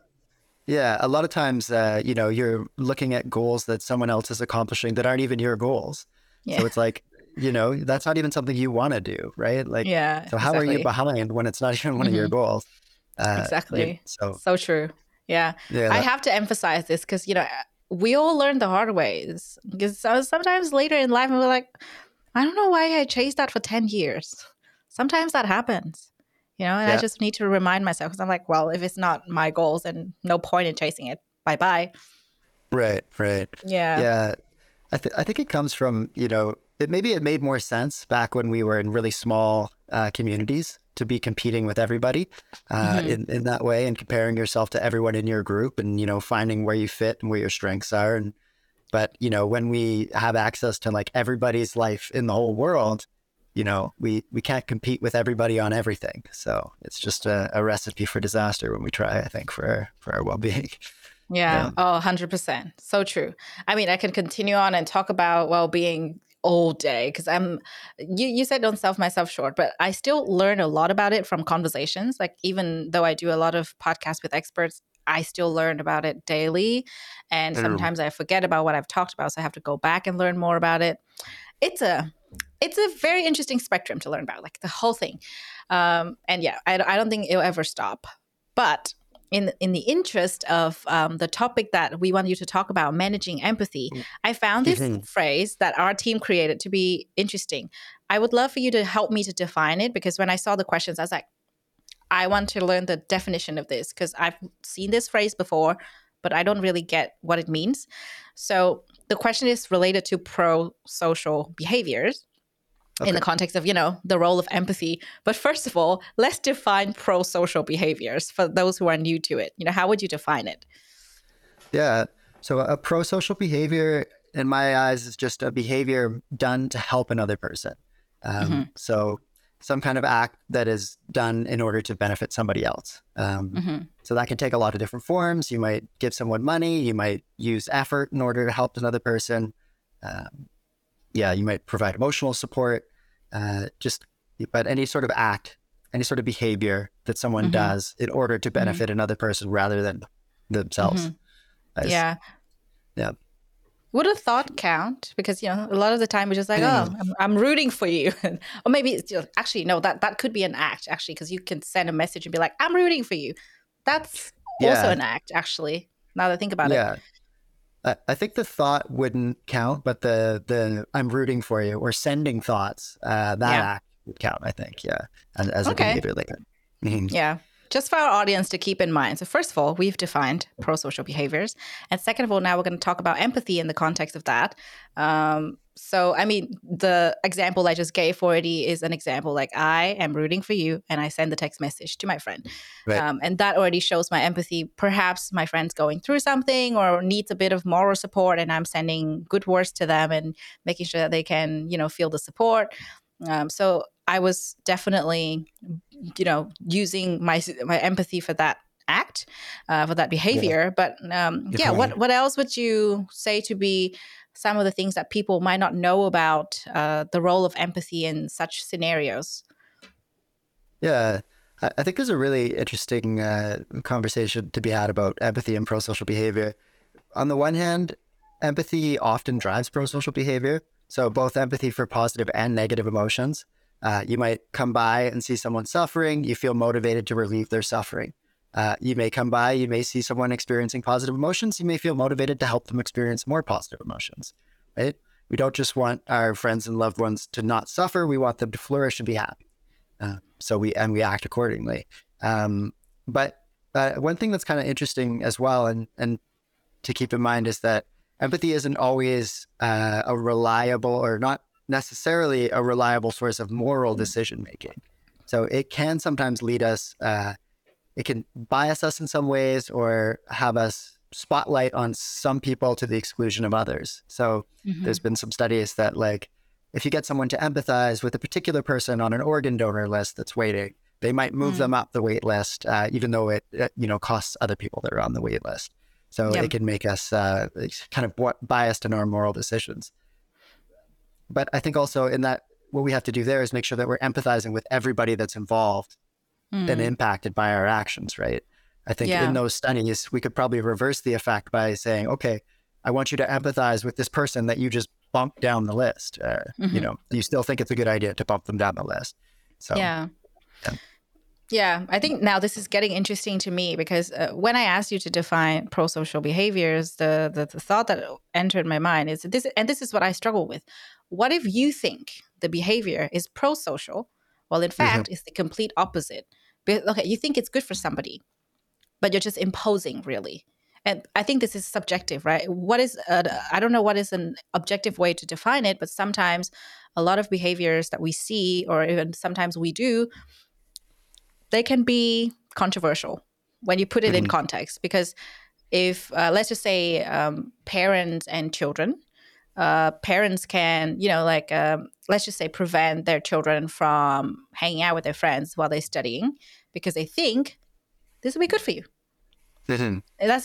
of times, you're looking at goals that someone else is accomplishing that aren't even your goals. Yeah. So it's like, that's not even something you want to do, right? Like, so how are you behind when it's not even one of your goals? Exactly. So true. Yeah. I have to emphasize this because, we all learn the hard ways. Because sometimes later in life, we're like, I don't know why I chased that for 10 years. Sometimes that happens, and I just need to remind myself, because I'm like, well, if it's not my goals, then no point in chasing it. Bye-bye. Right. Yeah. I think it comes from, it made more sense back when we were in really small communities to be competing with everybody in that way, and comparing yourself to everyone in your group, and, finding where you fit and where your strengths are. But, when we have access to like everybody's life in the whole world, we can't compete with everybody on everything. So it's just a recipe for disaster when we try, I think, for our well-being. Yeah. 100%. So true. I mean, I can continue on and talk about well-being all day, because you said don't sell myself short, but I still learn a lot about it from conversations. Like, even though I do a lot of podcasts with experts, I still learn about it daily. And sometimes I forget about what I've talked about. So I have to go back and learn more about it. It's a very interesting spectrum to learn about, like the whole thing. I don't think it'll ever stop. But in the interest of the topic that we want you to talk about, managing empathy, I found this phrase that our team created to be interesting. I would love for you to help me to define it, because when I saw the questions, I was like, I want to learn the definition of this, because I've seen this phrase before, but I don't really get what it means. So the question is related to pro-social behaviors. Okay. In the context of, the role of empathy. But first of all, let's define pro-social behaviors for those who are new to it. How would you define it? Yeah. So a pro-social behavior, in my eyes, is just a behavior done to help another person. So some kind of act that is done in order to benefit somebody else. So that can take a lot of different forms. You might give someone money. You might use effort in order to help another person. You might provide emotional support, but any sort of act, any sort of behavior that someone does in order to benefit another person rather than themselves. Would a thought count? Because, a lot of the time we're just like, I'm rooting for you. Or maybe it's just, actually, no, that could be an act, actually, because you can send a message and be like, I'm rooting for you. That's also an act, actually, now that I think about it. I think the thought wouldn't count, but the I'm rooting for you or sending thoughts, act would count, I think, as a behavior like that. Just for our audience to keep in mind. So first of all, we've defined pro-social behaviors. And second of all, now we're going to talk about empathy in the context of that. The example I just gave already is an example, like I am rooting for you and I send the text message to my friend. Right. And that already shows my empathy. Perhaps my friend's going through something or needs a bit of moral support, and I'm sending good words to them and making sure that they can, feel the support. So I was definitely, using my empathy for that act, for that behavior. Yeah. But what else would you say to be some of the things that people might not know about the role of empathy in such scenarios? Yeah, I think there's a really interesting conversation to be had about empathy and pro-social behavior. On the one hand, empathy often drives pro-social behavior. So both empathy for positive and negative emotions. You might come by and see someone suffering. You feel motivated to relieve their suffering. You may come by, you may see someone experiencing positive emotions. You may feel motivated to help them experience more positive emotions, right? We don't just want our friends and loved ones to not suffer. We want them to flourish and be happy. So we act accordingly. But one thing that's kind of interesting as well, and to keep in mind, is that empathy isn't always a reliable or not necessarily a reliable source of moral decision making. So it can sometimes lead us, it can bias us in some ways or have us spotlight on some people to the exclusion of others. So there's been some studies that, like, if you get someone to empathize with a particular person on an organ donor list that's waiting, they might move them up the wait list, even though it, you know, costs other people that are on the wait list. So it can make us kind of biased in our moral decisions. But I think also in that, what we have to do there is make sure that we're empathizing with everybody that's involved and impacted by our actions, right? I think in those studies, we could probably reverse the effect by saying, okay, I want you to empathize with this person that you just bumped down the list. You know, you still think it's a good idea to bump them down the list. So Yeah, I think now this is getting interesting to me because when I asked you to define prosocial behaviors, the thought that entered my mind is this, and this is what I struggle with. What if you think the behavior is prosocial? Well, in fact, it's the complete opposite. Okay, you think it's good for somebody, but you're just imposing, really. And I think this is subjective, right? What is, I don't know what is an objective way to define it, but sometimes a lot of behaviors that we see, or even sometimes we do, they can be controversial when you put it in context. Because if, let's just say, parents and children, parents can, you know, like, let's just say prevent their children from hanging out with their friends while they're studying because they think this will be good for you. That's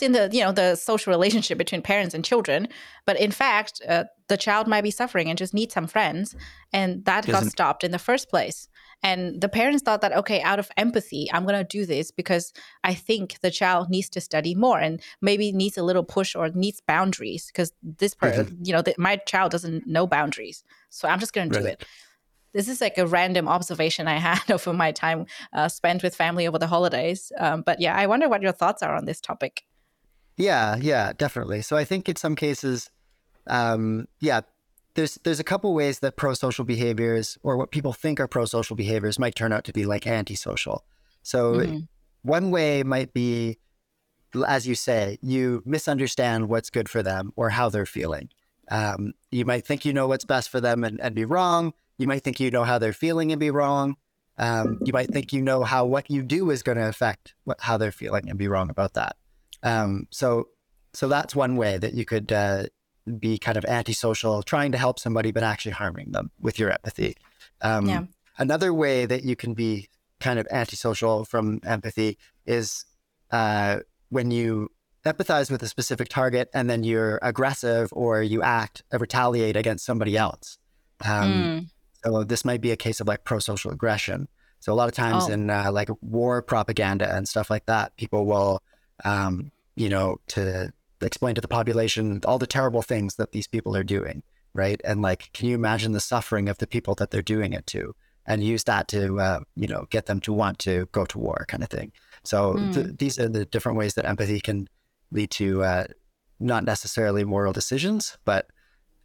in the, you know, the social relationship between parents and children. But in fact, the child might be suffering and just needs some friends. And that got stopped in the first place. And the parents thought that, okay, out of empathy, I'm going to do this because I think the child needs to study more and maybe needs a little push or needs boundaries because this person, you know, my child doesn't know boundaries. So I'm just going to do it. This is like a random observation I had over my time spent with family over the holidays. But yeah, I wonder what your thoughts are on this topic. Yeah, definitely. So I think in some cases, there's a couple ways that pro-social behaviors or what people think are pro-social behaviors might turn out to be like antisocial. So one way might be, as you say, you misunderstand what's good for them or how they're feeling. You might think you know what's best for them and be wrong. You might think you know how they're feeling and be wrong. You might think you know how what you do is going to affect how they're feeling and be wrong about that. So that's one way that you could be kind of antisocial, trying to help somebody but actually harming them with your empathy. Another way that you can be kind of antisocial from empathy is when you empathize with a specific target and then you're aggressive or you act or retaliate against somebody else. So this might be a case of like pro-social aggression. So a lot of times in like war propaganda and stuff like that, people will, you know, to explain to the population all the terrible things that these people are doing, right? And like, can you imagine the suffering of the people that they're doing it to? And use that to, you know, get them to want to go to war kind of thing. So these are the different ways that empathy can lead to not necessarily moral decisions, but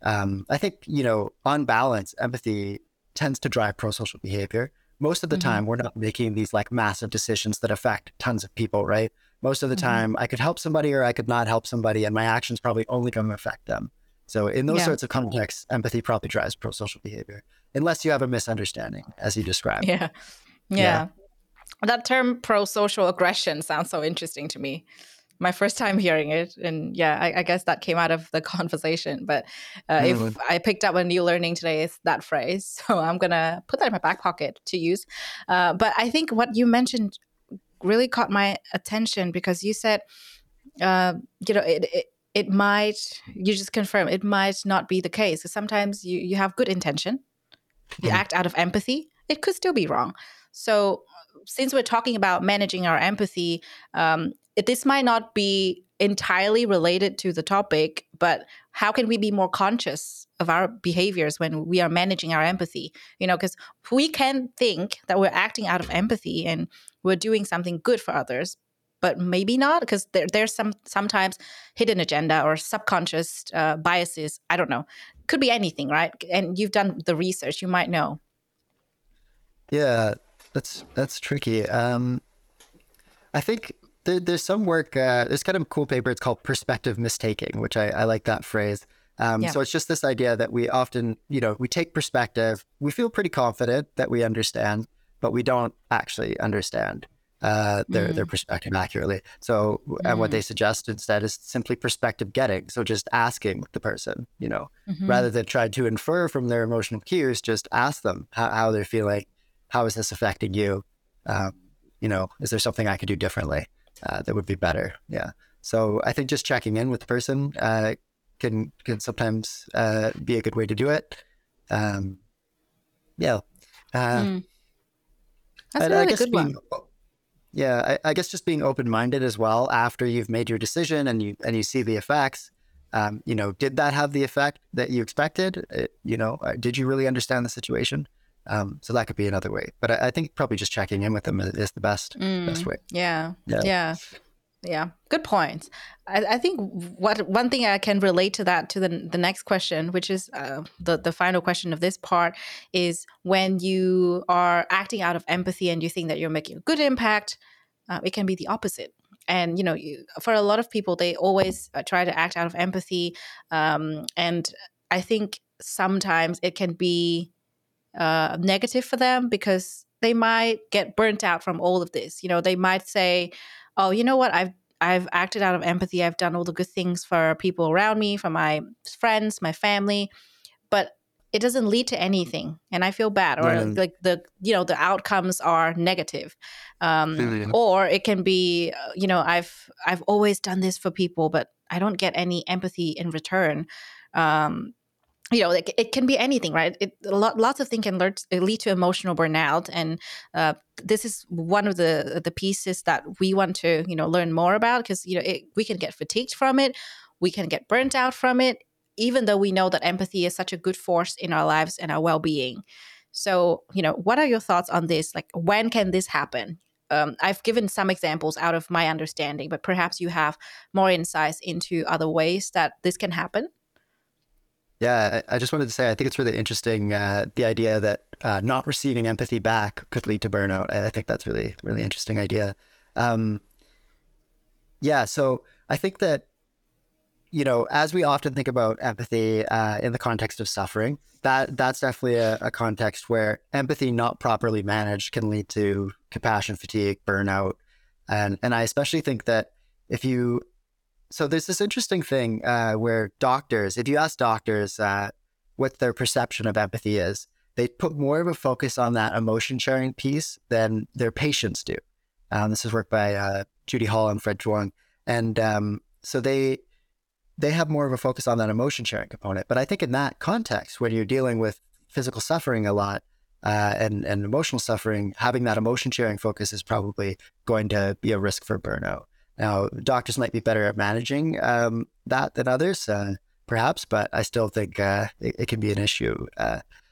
I think, you know, on balance, empathy tends to drive pro-social behavior. Most of the time, we're not making these like massive decisions that affect tons of people, right? Most of the time, I could help somebody or I could not help somebody, and my action's probably only going to affect them. So in those sorts of contexts, empathy probably drives pro-social behavior, unless you have a misunderstanding, as you described. Yeah. That term pro-social aggression sounds so interesting to me. My first time hearing it. And yeah, I guess that came out of the conversation. But if I picked up a new learning today, it's that phrase. So I'm going to put that in my back pocket to use. But I think what you mentioned really caught my attention because you said, you know, it might, you just confirmed, it might not be the case. So sometimes you have good intention, you act out of empathy, it could still be wrong. So since we're talking about managing our empathy, this might not be entirely related to the topic, but how can we be more conscious of our behaviors when we are managing our empathy? You know, because we can think that we're acting out of empathy and we're doing something good for others, but maybe not, because there's sometimes hidden agenda or subconscious biases. I don't know. Could be anything, right? And you've done the research, you might know. Yeah, that's tricky. I think there's some work, there's kind of a cool paper, it's called perspective mistaking, which I like that phrase. So it's just this idea that we often, we take perspective, we feel pretty confident that we understand, but we don't actually understand their perspective accurately. So, and what they suggest instead is simply perspective getting. So just asking the person, rather than try to infer from their emotional cues, just ask them how they're feeling. How is this affecting you? Is there something I could do differently that would be better? Yeah. So I think just checking in with the person can sometimes be a good way to do it. That's another good one. Yeah, I guess just being open-minded as well after you've made your decision and you see the effects. Did that have the effect that you expected? Did you really understand the situation? So that could be another way. But I think probably just checking in with them is the best way. Yeah. Good point. I think one thing I can relate to that, to the next question, which is the final question of this part, is when you are acting out of empathy and you think that you're making a good impact, it can be the opposite. And, for a lot of people, they always try to act out of empathy. And I think sometimes it can be negative for them because they might get burnt out from all of this. They might say, oh, you know what? I've acted out of empathy. I've done all the good things for people around me, for my friends, my family, but it doesn't lead to anything, and I feel bad, or like the outcomes are negative, or it can be I've always done this for people, but I don't get any empathy in return. It can be anything, right? Lots of things can lead to emotional burnout. And this is one of the pieces that we want to, learn more about, because, we can get fatigued from it. We can get burnt out from it, even though we know that empathy is such a good force in our lives and our well-being. So, what are your thoughts on this? Like, when can this happen? I've given some examples out of my understanding, but perhaps you have more insights into other ways that this can happen. Yeah, I just wanted to say, I think it's really interesting, the idea that not receiving empathy back could lead to burnout. I think that's really, really interesting idea. So I think that, as we often think about empathy in the context of suffering, that's definitely a context where empathy not properly managed can lead to compassion fatigue, burnout. And I especially think that so there's this interesting thing where doctors, if you ask doctors what their perception of empathy is, they put more of a focus on that emotion sharing piece than their patients do. This is work by Judy Hall and Fred Zhuang. And so they have more of a focus on that emotion sharing component. But I think in that context, when you're dealing with physical suffering a lot and emotional suffering, having that emotion sharing focus is probably going to be a risk for burnout. Now, doctors might be better at managing that than others, perhaps, but I still think it can be an issue.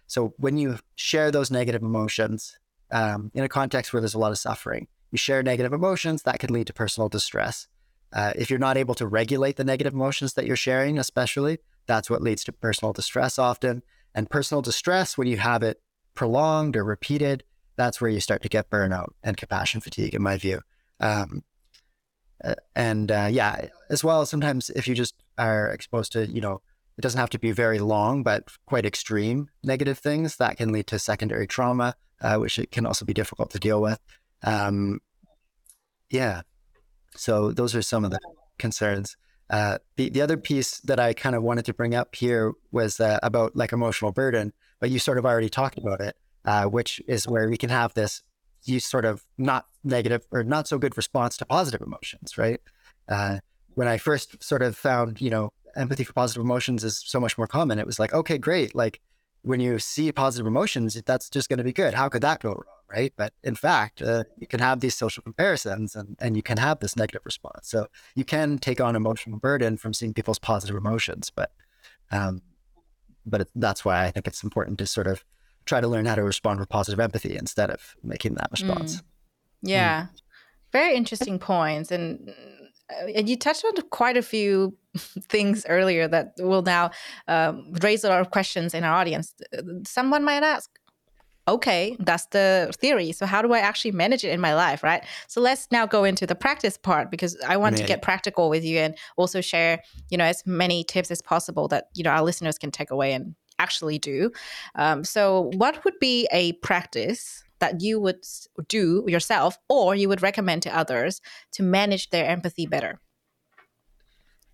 So when you share those negative emotions in a context where there's a lot of suffering, you share negative emotions, that can lead to personal distress. If you're not able to regulate the negative emotions that you're sharing, especially, that's what leads to personal distress often. And personal distress, when you have it prolonged or repeated, that's where you start to get burnout and compassion fatigue, in my view. As well, sometimes if you just are exposed to, it doesn't have to be very long, but quite extreme negative things, that can lead to secondary trauma, which it can also be difficult to deal with. So those are some of the concerns. The other piece that I kind of wanted to bring up here was about like emotional burden, but you sort of already talked about it, which is where we can have this sort of not negative or not so good response to positive emotions, right? When I first sort of found, empathy for positive emotions is so much more common. It was like, okay, great. Like when you see positive emotions, that's just going to be good. How could that go wrong, right? But in fact, you can have these social comparisons and you can have this negative response. So you can take on emotional burden from seeing people's positive emotions. But that's why I think it's important to sort of try to learn how to respond with positive empathy instead of making that response. Very interesting points, and you touched on quite a few things earlier that will now raise a lot of questions in our audience. Someone might ask, okay, that's the theory. So how do I actually manage it in my life, right? So let's now go into the practice part, because I want to get practical with you and also share, you know, as many tips as possible that, you know, our listeners can take away and actually do. So what would be a practice that you would do yourself or you would recommend to others to manage their empathy better?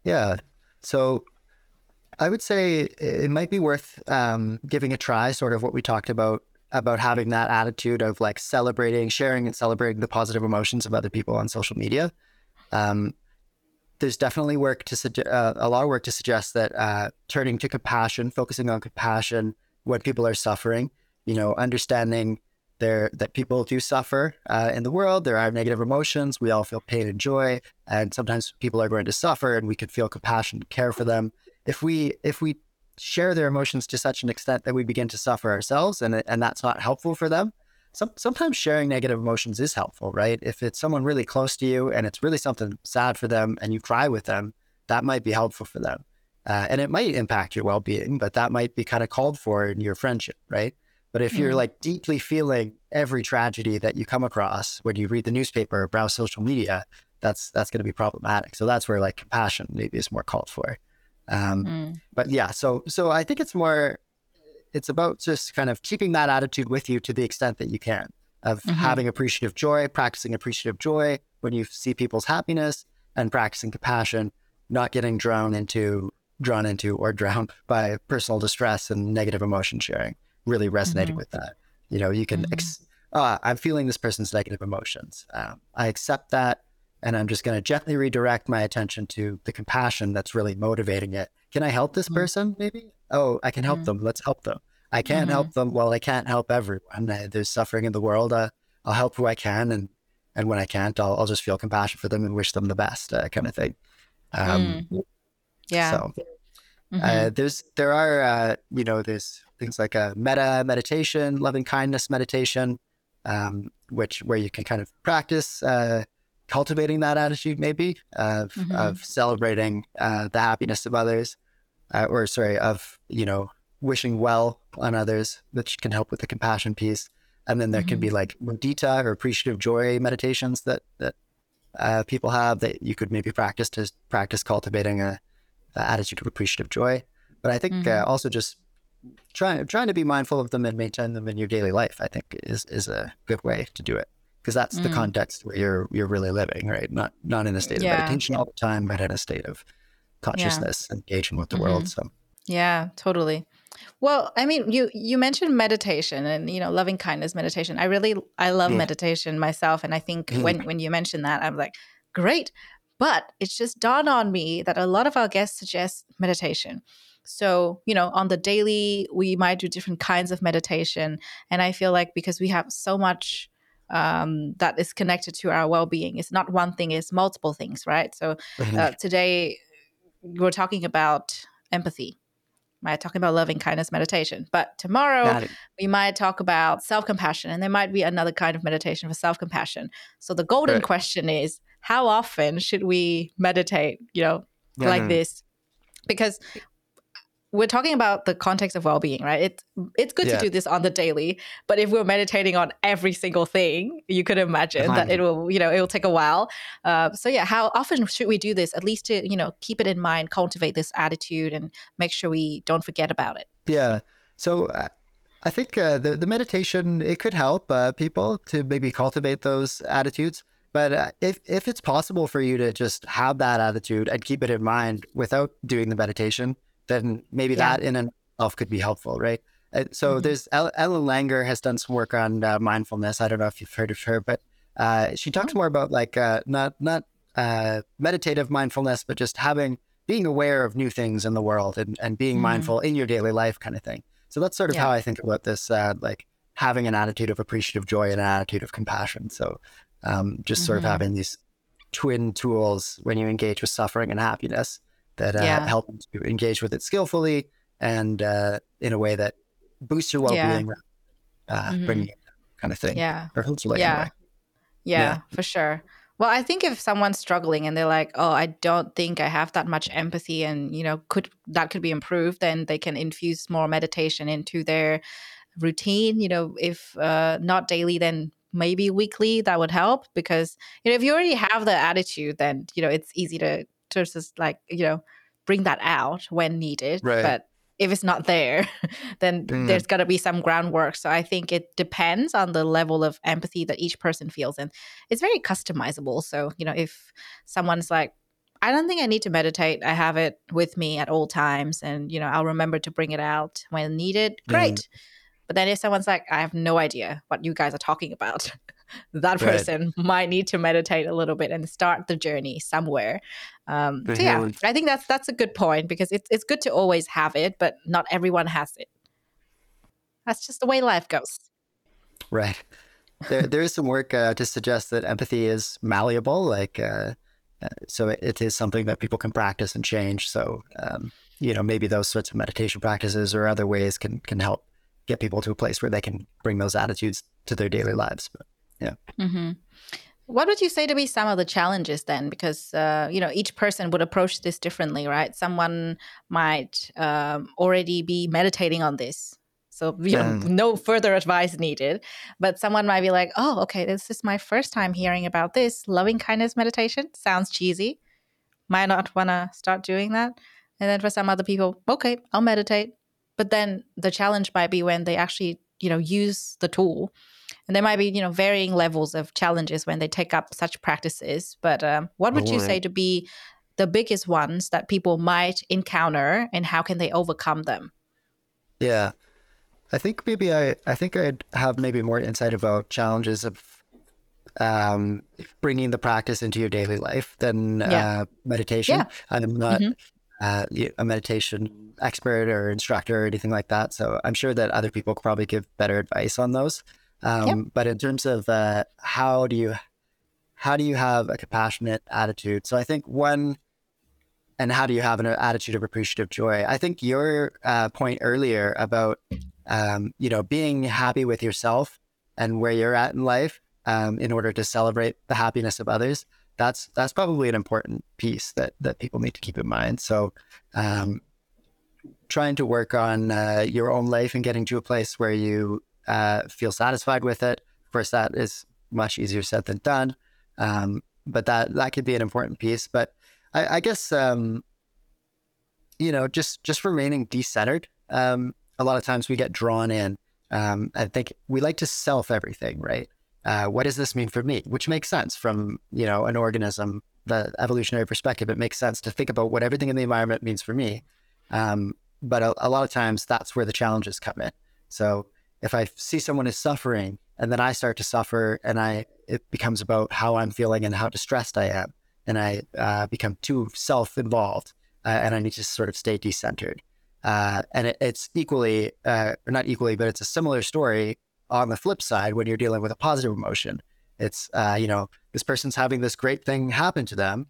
Yeah. So I would say it might be worth giving a try, sort of what we talked about having that attitude of like celebrating, sharing and celebrating the positive emotions of other people on social media. There's definitely a lot of work to suggest that turning to compassion, focusing on compassion when people are suffering, you know, understanding that people do suffer in the world. There are negative emotions. We all feel pain and joy, and sometimes people are going to suffer, and we can feel compassion and care for them. If we share their emotions to such an extent that we begin to suffer ourselves, and that's not helpful for them. Sometimes sharing negative emotions is helpful, right? If it's someone really close to you and it's really something sad for them and you cry with them, that might be helpful for them. And it might impact your well-being, but that might be kind of called for in your friendship, right? But if you're like deeply feeling every tragedy that you come across when you read the newspaper or browse social media, that's going to be problematic. So that's where like compassion maybe is more called for. But yeah, so I think it's about just kind of keeping that attitude with you to the extent that you can, of having appreciative joy, practicing appreciative joy when you see people's happiness, and practicing compassion, not getting drawn into or drowned by personal distress and negative emotion sharing. Really resonating with that. You know, you can, I'm feeling this person's negative emotions. I accept that. And I'm just going to gently redirect my attention to the compassion that's really motivating it. Can I help this person? Maybe. Oh, I can help them. Let's help them. I can't help them. Well, I can't help everyone. There's suffering in the world. I'll help who I can. And when I can't, I'll just feel compassion for them and wish them the best kind of thing. Yeah. So there's things like a meditation, loving kindness meditation, where you can kind of practice, cultivating that attitude maybe of celebrating the happiness of others, of, you know, wishing well on others, which can help with the compassion piece. And then there can be like mudita or appreciative joy meditations that people have that you could maybe practice cultivating a attitude of appreciative joy. But I think also just trying to be mindful of them and maintain them in your daily life, I think is a good way to do it. Because that's the context where you're really living, right? Not in a state of meditation all the time, but in a state of consciousness, engaging with the world. So yeah, totally. Well, I mean, you mentioned meditation and, you know, loving kindness meditation. I love meditation myself, and I think when you mentioned that, I'm like, great. But it's just dawned on me that a lot of our guests suggest meditation. So, you know, on the daily, we might do different kinds of meditation, and I feel like because we have so much that is connected to our well-being. It's not one thing, it's multiple things, right? So today we're talking about empathy. We might talk about loving kindness meditation, but tomorrow we might talk about self-compassion, and there might be another kind of meditation for self-compassion. So the golden question is, how often should we meditate, you know, like this? Because we're talking about the context of well-being, right? It's good to do this on the daily, but if we're meditating on every single thing, you could imagine that it will take a while. So yeah, how often should we do this? At least to, you know, keep it in mind, cultivate this attitude, and make sure we don't forget about it. Yeah. So I think the meditation, it could help people to maybe cultivate those attitudes. But if it's possible for you to just have that attitude and keep it in mind without doing the meditation, then maybe that in and of itself could be helpful, right? So there's Ellen Langer has done some work on mindfulness. I don't know if you've heard of her, but she talks more about like not meditative mindfulness, but just being aware of new things in the world and being mindful in your daily life kind of thing. So that's sort of how I think about this, like having an attitude of appreciative joy and an attitude of compassion. So just sort of having these twin tools when you engage with suffering and happiness that help you engage with it skillfully and in a way that boosts your well-being, bringing it kind of thing. Yeah. Or hopefully. Yeah. Yeah, for sure. Well, I think if someone's struggling and they're like, oh, I don't think I have that much empathy and, you know, could be improved, then they can infuse more meditation into their routine. You know, if not daily, then maybe weekly, that would help, because, you know, if you already have the attitude, then, you know, it's easy to just, like, you know, bring that out when needed. Right. But if it's not there, then there's got to be some groundwork. So I think it depends on the level of empathy that each person feels. And it's very customizable. So, you know, if someone's like, I don't think I need to meditate, I have it with me at all times, and, you know, I'll remember to bring it out when needed, great. But then if someone's like, I have no idea what you guys are talking about, that person might need to meditate a little bit and start the journey somewhere. So yeah, I think that's a good point, because it's good to always have it, but not everyone has it. That's just the way life goes. Right. There is some work to suggest that empathy is malleable, like so it is something that people can practice and change. So, you know, maybe those sorts of meditation practices or other ways can help get people to a place where they can bring those attitudes to their daily lives. But, yeah. Mm-hmm. What would you say to be some of the challenges then? Because, you know, each person would approach this differently, right? Someone might already be meditating on this, so, you know, no further advice needed. But someone might be like, oh, okay, this is my first time hearing about this loving kindness meditation. Sounds cheesy. Might not want to start doing that. And then for some other people, okay, I'll meditate. But then the challenge might be when they actually, you know, use the tool. And there might be, you know, varying levels of challenges when they take up such practices. But what would you say to be the biggest ones that people might encounter, and how can they overcome them? Yeah, I think maybe I'd have maybe more insight about challenges of bringing the practice into your daily life than meditation. Yeah. I'm not... a meditation expert or instructor or anything like that. So I'm sure that other people could probably give better advice on those. But in terms of how do you have a compassionate attitude? So I think how do you have an attitude of appreciative joy? I think your point earlier about, you know, being happy with yourself and where you're at in life in order to celebrate the happiness of others, that's probably an important piece that people need to keep in mind. So trying to work on your own life and getting to a place where you feel satisfied with it. Of course, that is much easier said than done, but that could be an important piece. But I guess, you know, just remaining decentered. A lot of times we get drawn in. I think we like to self everything, right? What does this mean for me? Which makes sense from, you know, an organism, the evolutionary perspective. It makes sense to think about what everything in the environment means for me. But a lot of times that's where the challenges come in. So if I see someone is suffering and then I start to suffer and it becomes about how I'm feeling and how distressed I am, and I become too self-involved and I need to sort of stay decentered. And it's equally, or not equally, but it's a similar story on the flip side, when you're dealing with a positive emotion. It's, you know, this person's having this great thing happen to them,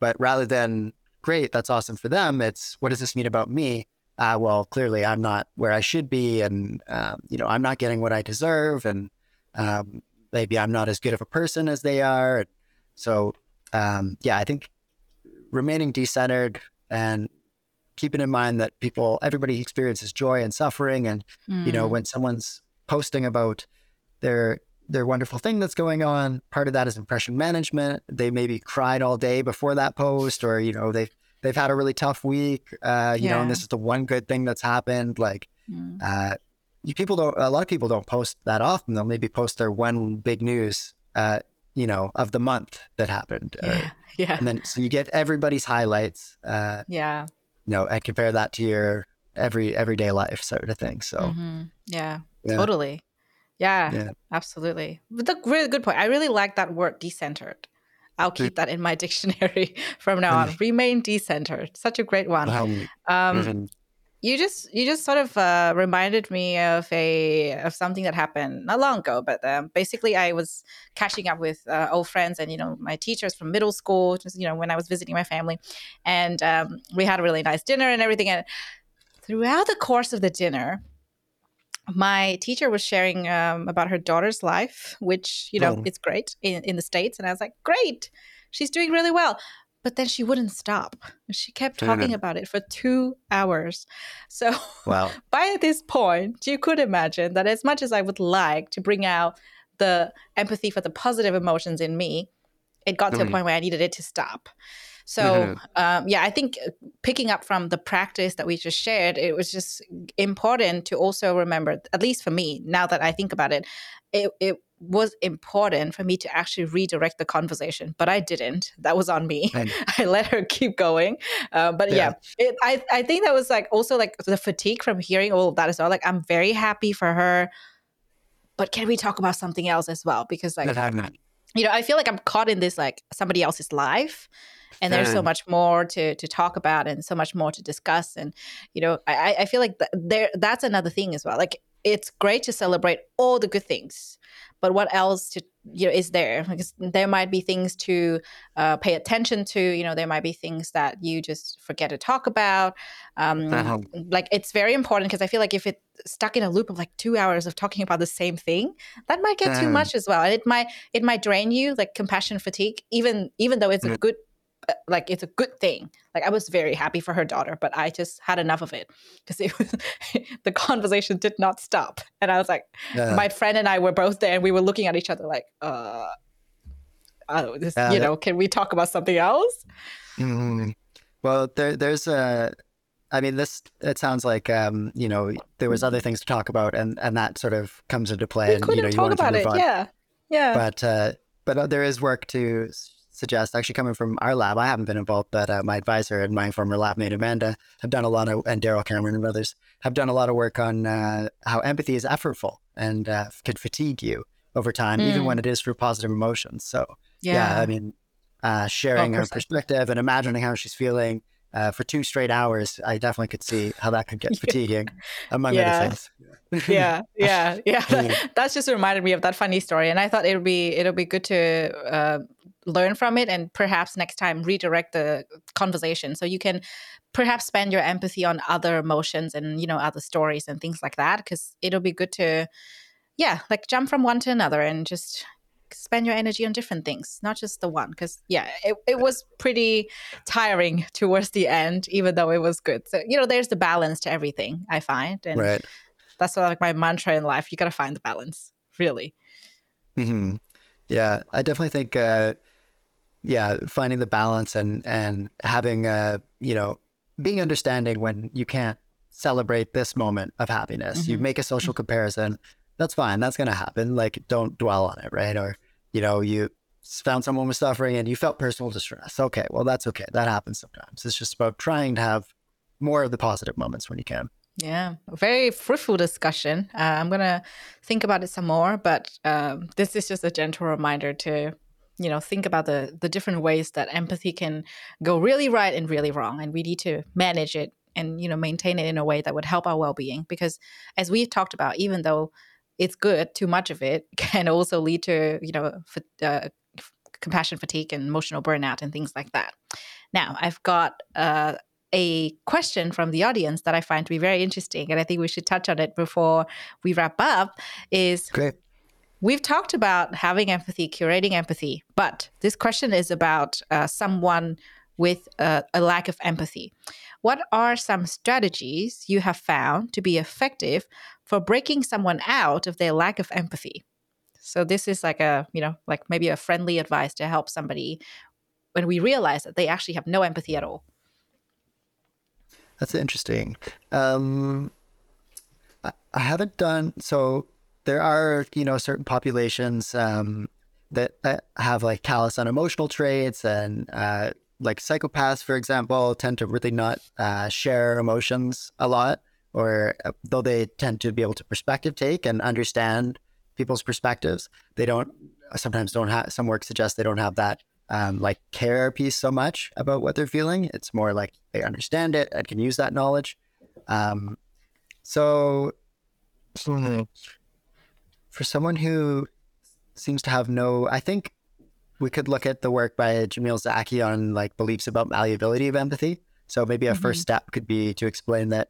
but rather than great, that's awesome for them, it's what does this mean about me? Well, clearly I'm not where I should be, and, you know, I'm not getting what I deserve, and maybe I'm not as good of a person as they are. So, I think remaining decentered and keeping in mind that everybody experiences joy and suffering. And, you know, when someone's posting about their wonderful thing that's going on, part of that is impression management. They maybe cried all day before that post, or, you know, they've had a really tough week, you know, and this is the one good thing that's happened. Like, a lot of people don't post that often. They'll maybe post their one big news, you know, of the month that happened. And then, so you get everybody's highlights, you know, and compare that to your everyday life sort of thing. So, totally. Yeah, absolutely. But that's a really good point. I really like that word, decentered. I'll keep that in my dictionary from now on. Remain decentered. Such a great one. You just sort of reminded me of something that happened not long ago. But basically, I was catching up with old friends and, you know, my teachers from middle school. Just, you know, when I was visiting my family, and we had a really nice dinner and everything. And throughout the course of the dinner, my teacher was sharing about her daughter's life, which, you know, it's great in the States. And I was like, great, she's doing really well. but then she wouldn't stop. She kept talking about it for 2 hours. So wow. By this point, you could imagine that as much as I would like to bring out the empathy for the positive emotions in me, it got to a point where I needed it to stop. So I think picking up from the practice that we just shared, it was just important to also remember, at least for me, now that I think about it, it was important for me to actually redirect the conversation, but I didn't. That was on me. I let her keep going. I think that was also the fatigue from hearing all of that as well. Like, I'm very happy for her, but can we talk about something else as well? Because I feel like I'm caught in this, somebody else's life. And there's so much more to talk about and so much more to discuss. And, I feel like that's another thing as well. Like, it's great to celebrate all the good things, but what else is there? Because there might be things to pay attention to. There might be things that you just forget to talk about. It's very important, because I feel like if it's stuck in a loop of 2 hours of talking about the same thing, that might get too much as well. And it might drain you, like compassion fatigue, even though it's a good it's a good thing. I was very happy for her daughter, but I just had enough of it, because the conversation did not stop. And I was my friend and I were both there, and we were looking at each other can we talk about something else? Mm-hmm. Well, it sounds like, there was other things to talk about, and that sort of comes into play. You wanted to move on. Yeah. But there is work to suggest, actually coming from our lab. I haven't been involved, but my advisor and my former lab mate Amanda have done a lot of, and Daryl Cameron and others have done a lot of work on how empathy is effortful and can fatigue you over time, even when it is through positive emotions. So sharing her perspective and imagining how she's feeling for 2 straight hours, I definitely could see how that could get fatiguing, among other things. That's just reminded me of that funny story, and I thought it'll be good to learn from it and perhaps next time redirect the conversation. So you can perhaps spend your empathy on other emotions and, other stories and things like that, because it'll be good to, jump from one to another and just spend your energy on different things, not just the one. Because, it was pretty tiring towards the end, even though it was good. So, there's the balance to everything, I find. And that's sort of my mantra in life. You got to find the balance, really. Mm-hmm. Yeah, I definitely think... finding the balance and having, being understanding when you can't celebrate this moment of happiness. Mm-hmm. You make a social comparison. That's fine. That's going to happen. Don't dwell on it, right? Or, you found someone was suffering and you felt personal distress. Okay, well, that's okay. That happens sometimes. It's just about trying to have more of the positive moments when you can. Yeah, very fruitful discussion. I'm going to think about it some more, but this is just a gentle reminder to... think about the different ways that empathy can go really right and really wrong. And we need to manage it and, maintain it in a way that would help our well-being. Because as we've talked about, even though it's good, too much of it can also lead to, compassion fatigue and emotional burnout and things like that. Now, I've got a question from the audience that I find to be very interesting, and I think we should touch on it before we wrap up is... Great. We've talked about having empathy, curating empathy, but this question is about someone with a lack of empathy. What are some strategies you have found to be effective for breaking someone out of their lack of empathy? So this is maybe a friendly advice to help somebody when we realize that they actually have no empathy at all. That's interesting. I haven't done so. There are, certain populations that have callous unemotional traits, and psychopaths, for example, tend to really not share emotions a lot, or though they tend to be able to perspective take and understand people's perspectives, they don't have, some work suggests they don't have that care piece so much about what they're feeling. It's more like they understand it and can use that knowledge. For someone who seems to have no, I think we could look at the work by Jamil Zaki on beliefs about malleability of empathy. So maybe a first step could be to explain that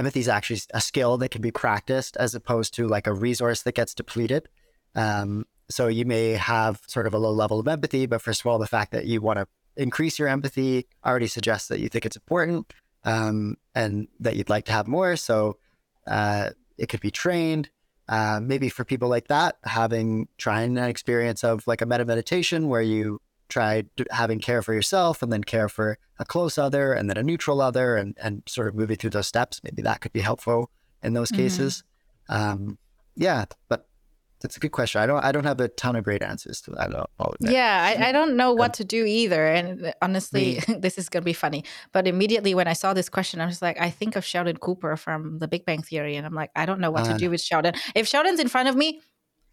empathy is actually a skill that can be practiced as opposed to a resource that gets depleted. So you may have sort of a low level of empathy, but first of all, the fact that you want to increase your empathy already suggests that you think it's important and that you'd like to have more. So it could be trained. Maybe for people like that, trying an experience of like a meta meditation where you try having care for yourself and then care for a close other and then a neutral other and sort of moving through those steps. Maybe that could be helpful in those cases. Yeah, but that's a good question. I don't have a ton of great answers to that. I don't know what to do either. And honestly, this is going to be funny. But immediately when I saw this question, I was like, I think of Sheldon Cooper from The Big Bang Theory. And I'm like, I don't know what to do with Sheldon. If Sheldon's in front of me,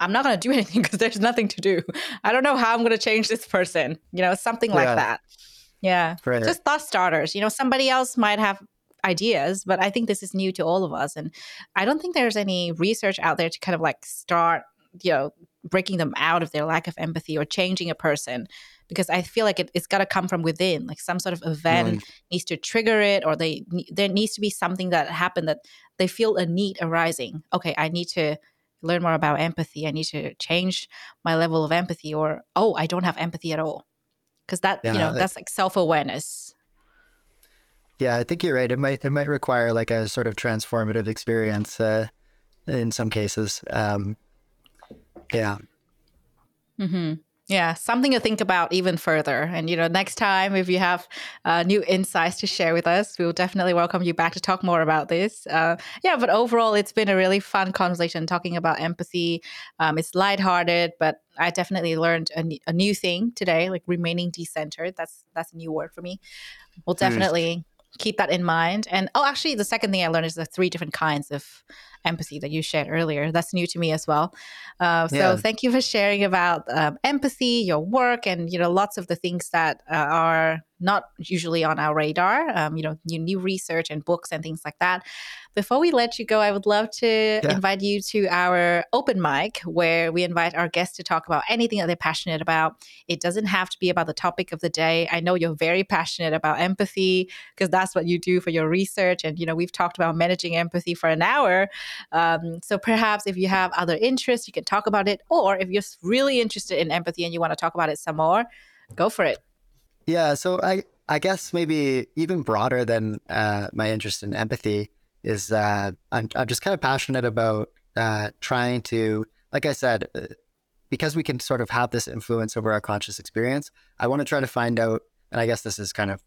I'm not going to do anything because there's nothing to do. I don't know how I'm going to change this person. You know, something like that. Yeah. Right. Just thought starters. You know, somebody else might have ideas, but I think this is new to all of us. And I don't think there's any research out there to kind of like start, you know, breaking them out of their lack of empathy or changing a person, because I feel like it's got to come from within, like some sort of event needs to trigger it, or there needs to be something that happened that they feel a need arising. Okay, I need to learn more about empathy. I need to change my level of empathy, or, oh, I don't have empathy at all. Because that's like self-awareness. Yeah, I think you're right. It might require like a sort of transformative experience in some cases. Yeah. Mm-hmm. Yeah. Something to think about even further. And, you know, next time, if you have new insights to share with us, we'll definitely welcome you back to talk more about this. But overall, it's been a really fun conversation talking about empathy. It's lighthearted, but I definitely learned a new thing today, like remaining decentered. That's a new word for me. We'll definitely keep that in mind. And actually, the second thing I learned is the three different kinds of empathy that you shared earlier. That's new to me as well. So thank you for sharing about empathy, your work, and, you know, lots of the things that are not usually on our radar, new research and books and things like that. Before we let you go, I would love to invite you to our open mic, where we invite our guests to talk about anything that they're passionate about. It doesn't have to be about the topic of the day. I know you're very passionate about empathy because that's what you do for your research. And, you know, we've talked about managing empathy for an hour. So perhaps if you have other interests, you can talk about it. Or if you're really interested in empathy and you want to talk about it some more, go for it. Yeah, so I guess maybe even broader than my interest in empathy is I'm just kind of passionate about trying to, like I said, because we can sort of have this influence over our conscious experience, I want to try to find out, and I guess this is kind of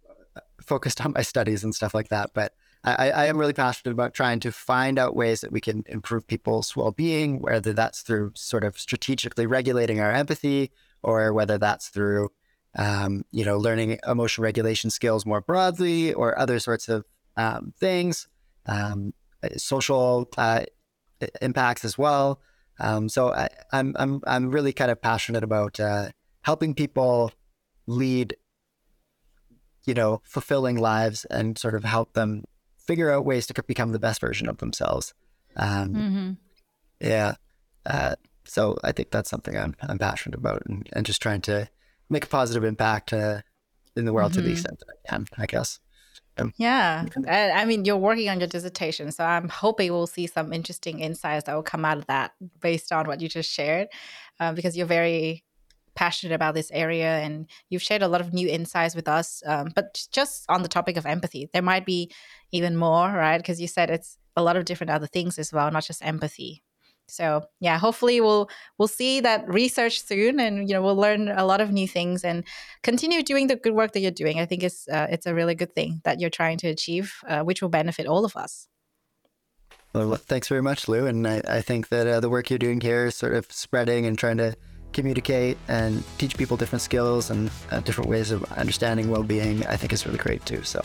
focused on my studies and stuff like that, but I am really passionate about trying to find out ways that we can improve people's well-being, whether that's through sort of strategically regulating our empathy, or whether that's through learning emotional regulation skills more broadly, or other sorts of things, social impacts as well. So I'm really kind of passionate about helping people lead, you know, fulfilling lives, and sort of help them figure out ways to become the best version of themselves. So I think that's something I'm passionate about, and just trying to make a positive impact in the world to the extent that I can, I guess. Yeah. I mean, you're working on your dissertation, so I'm hoping we'll see some interesting insights that will come out of that based on what you just shared, because you're very passionate about this area and you've shared a lot of new insights with us. But just on the topic of empathy, there might be even more, right? Because you said it's a lot of different other things as well, not just empathy. So yeah, hopefully we'll see that research soon, and, you know, we'll learn a lot of new things and continue doing the good work that you're doing. I think it's a really good thing that you're trying to achieve, which will benefit all of us. Well, thanks very much, Lu. And I think that the work you're doing here is sort of spreading and trying to communicate and teach people different skills and different ways of understanding well-being, I think, is really great too. So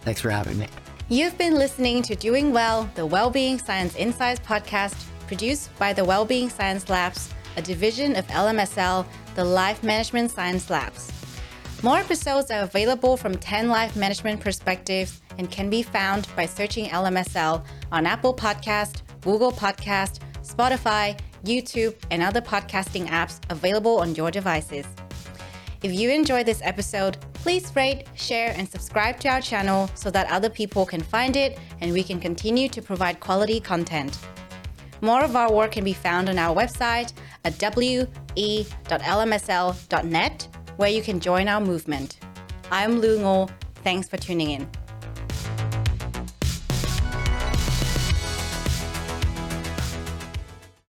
thanks for having me. You've been listening to Doing Well, the Wellbeing Science Insights podcast, produced by the Wellbeing Science Labs, a division of LMSL, the Life Management Science Labs. More episodes are available from 10 life management perspectives and can be found by searching LMSL on Apple Podcast, Google Podcast, Spotify, YouTube, and other podcasting apps available on your devices. If you enjoyed this episode, please rate, share, and subscribe to our channel so that other people can find it and we can continue to provide quality content. More of our work can be found on our website at we.lmsl.net, where you can join our movement. I'm Lu Ngo. Thanks for tuning in.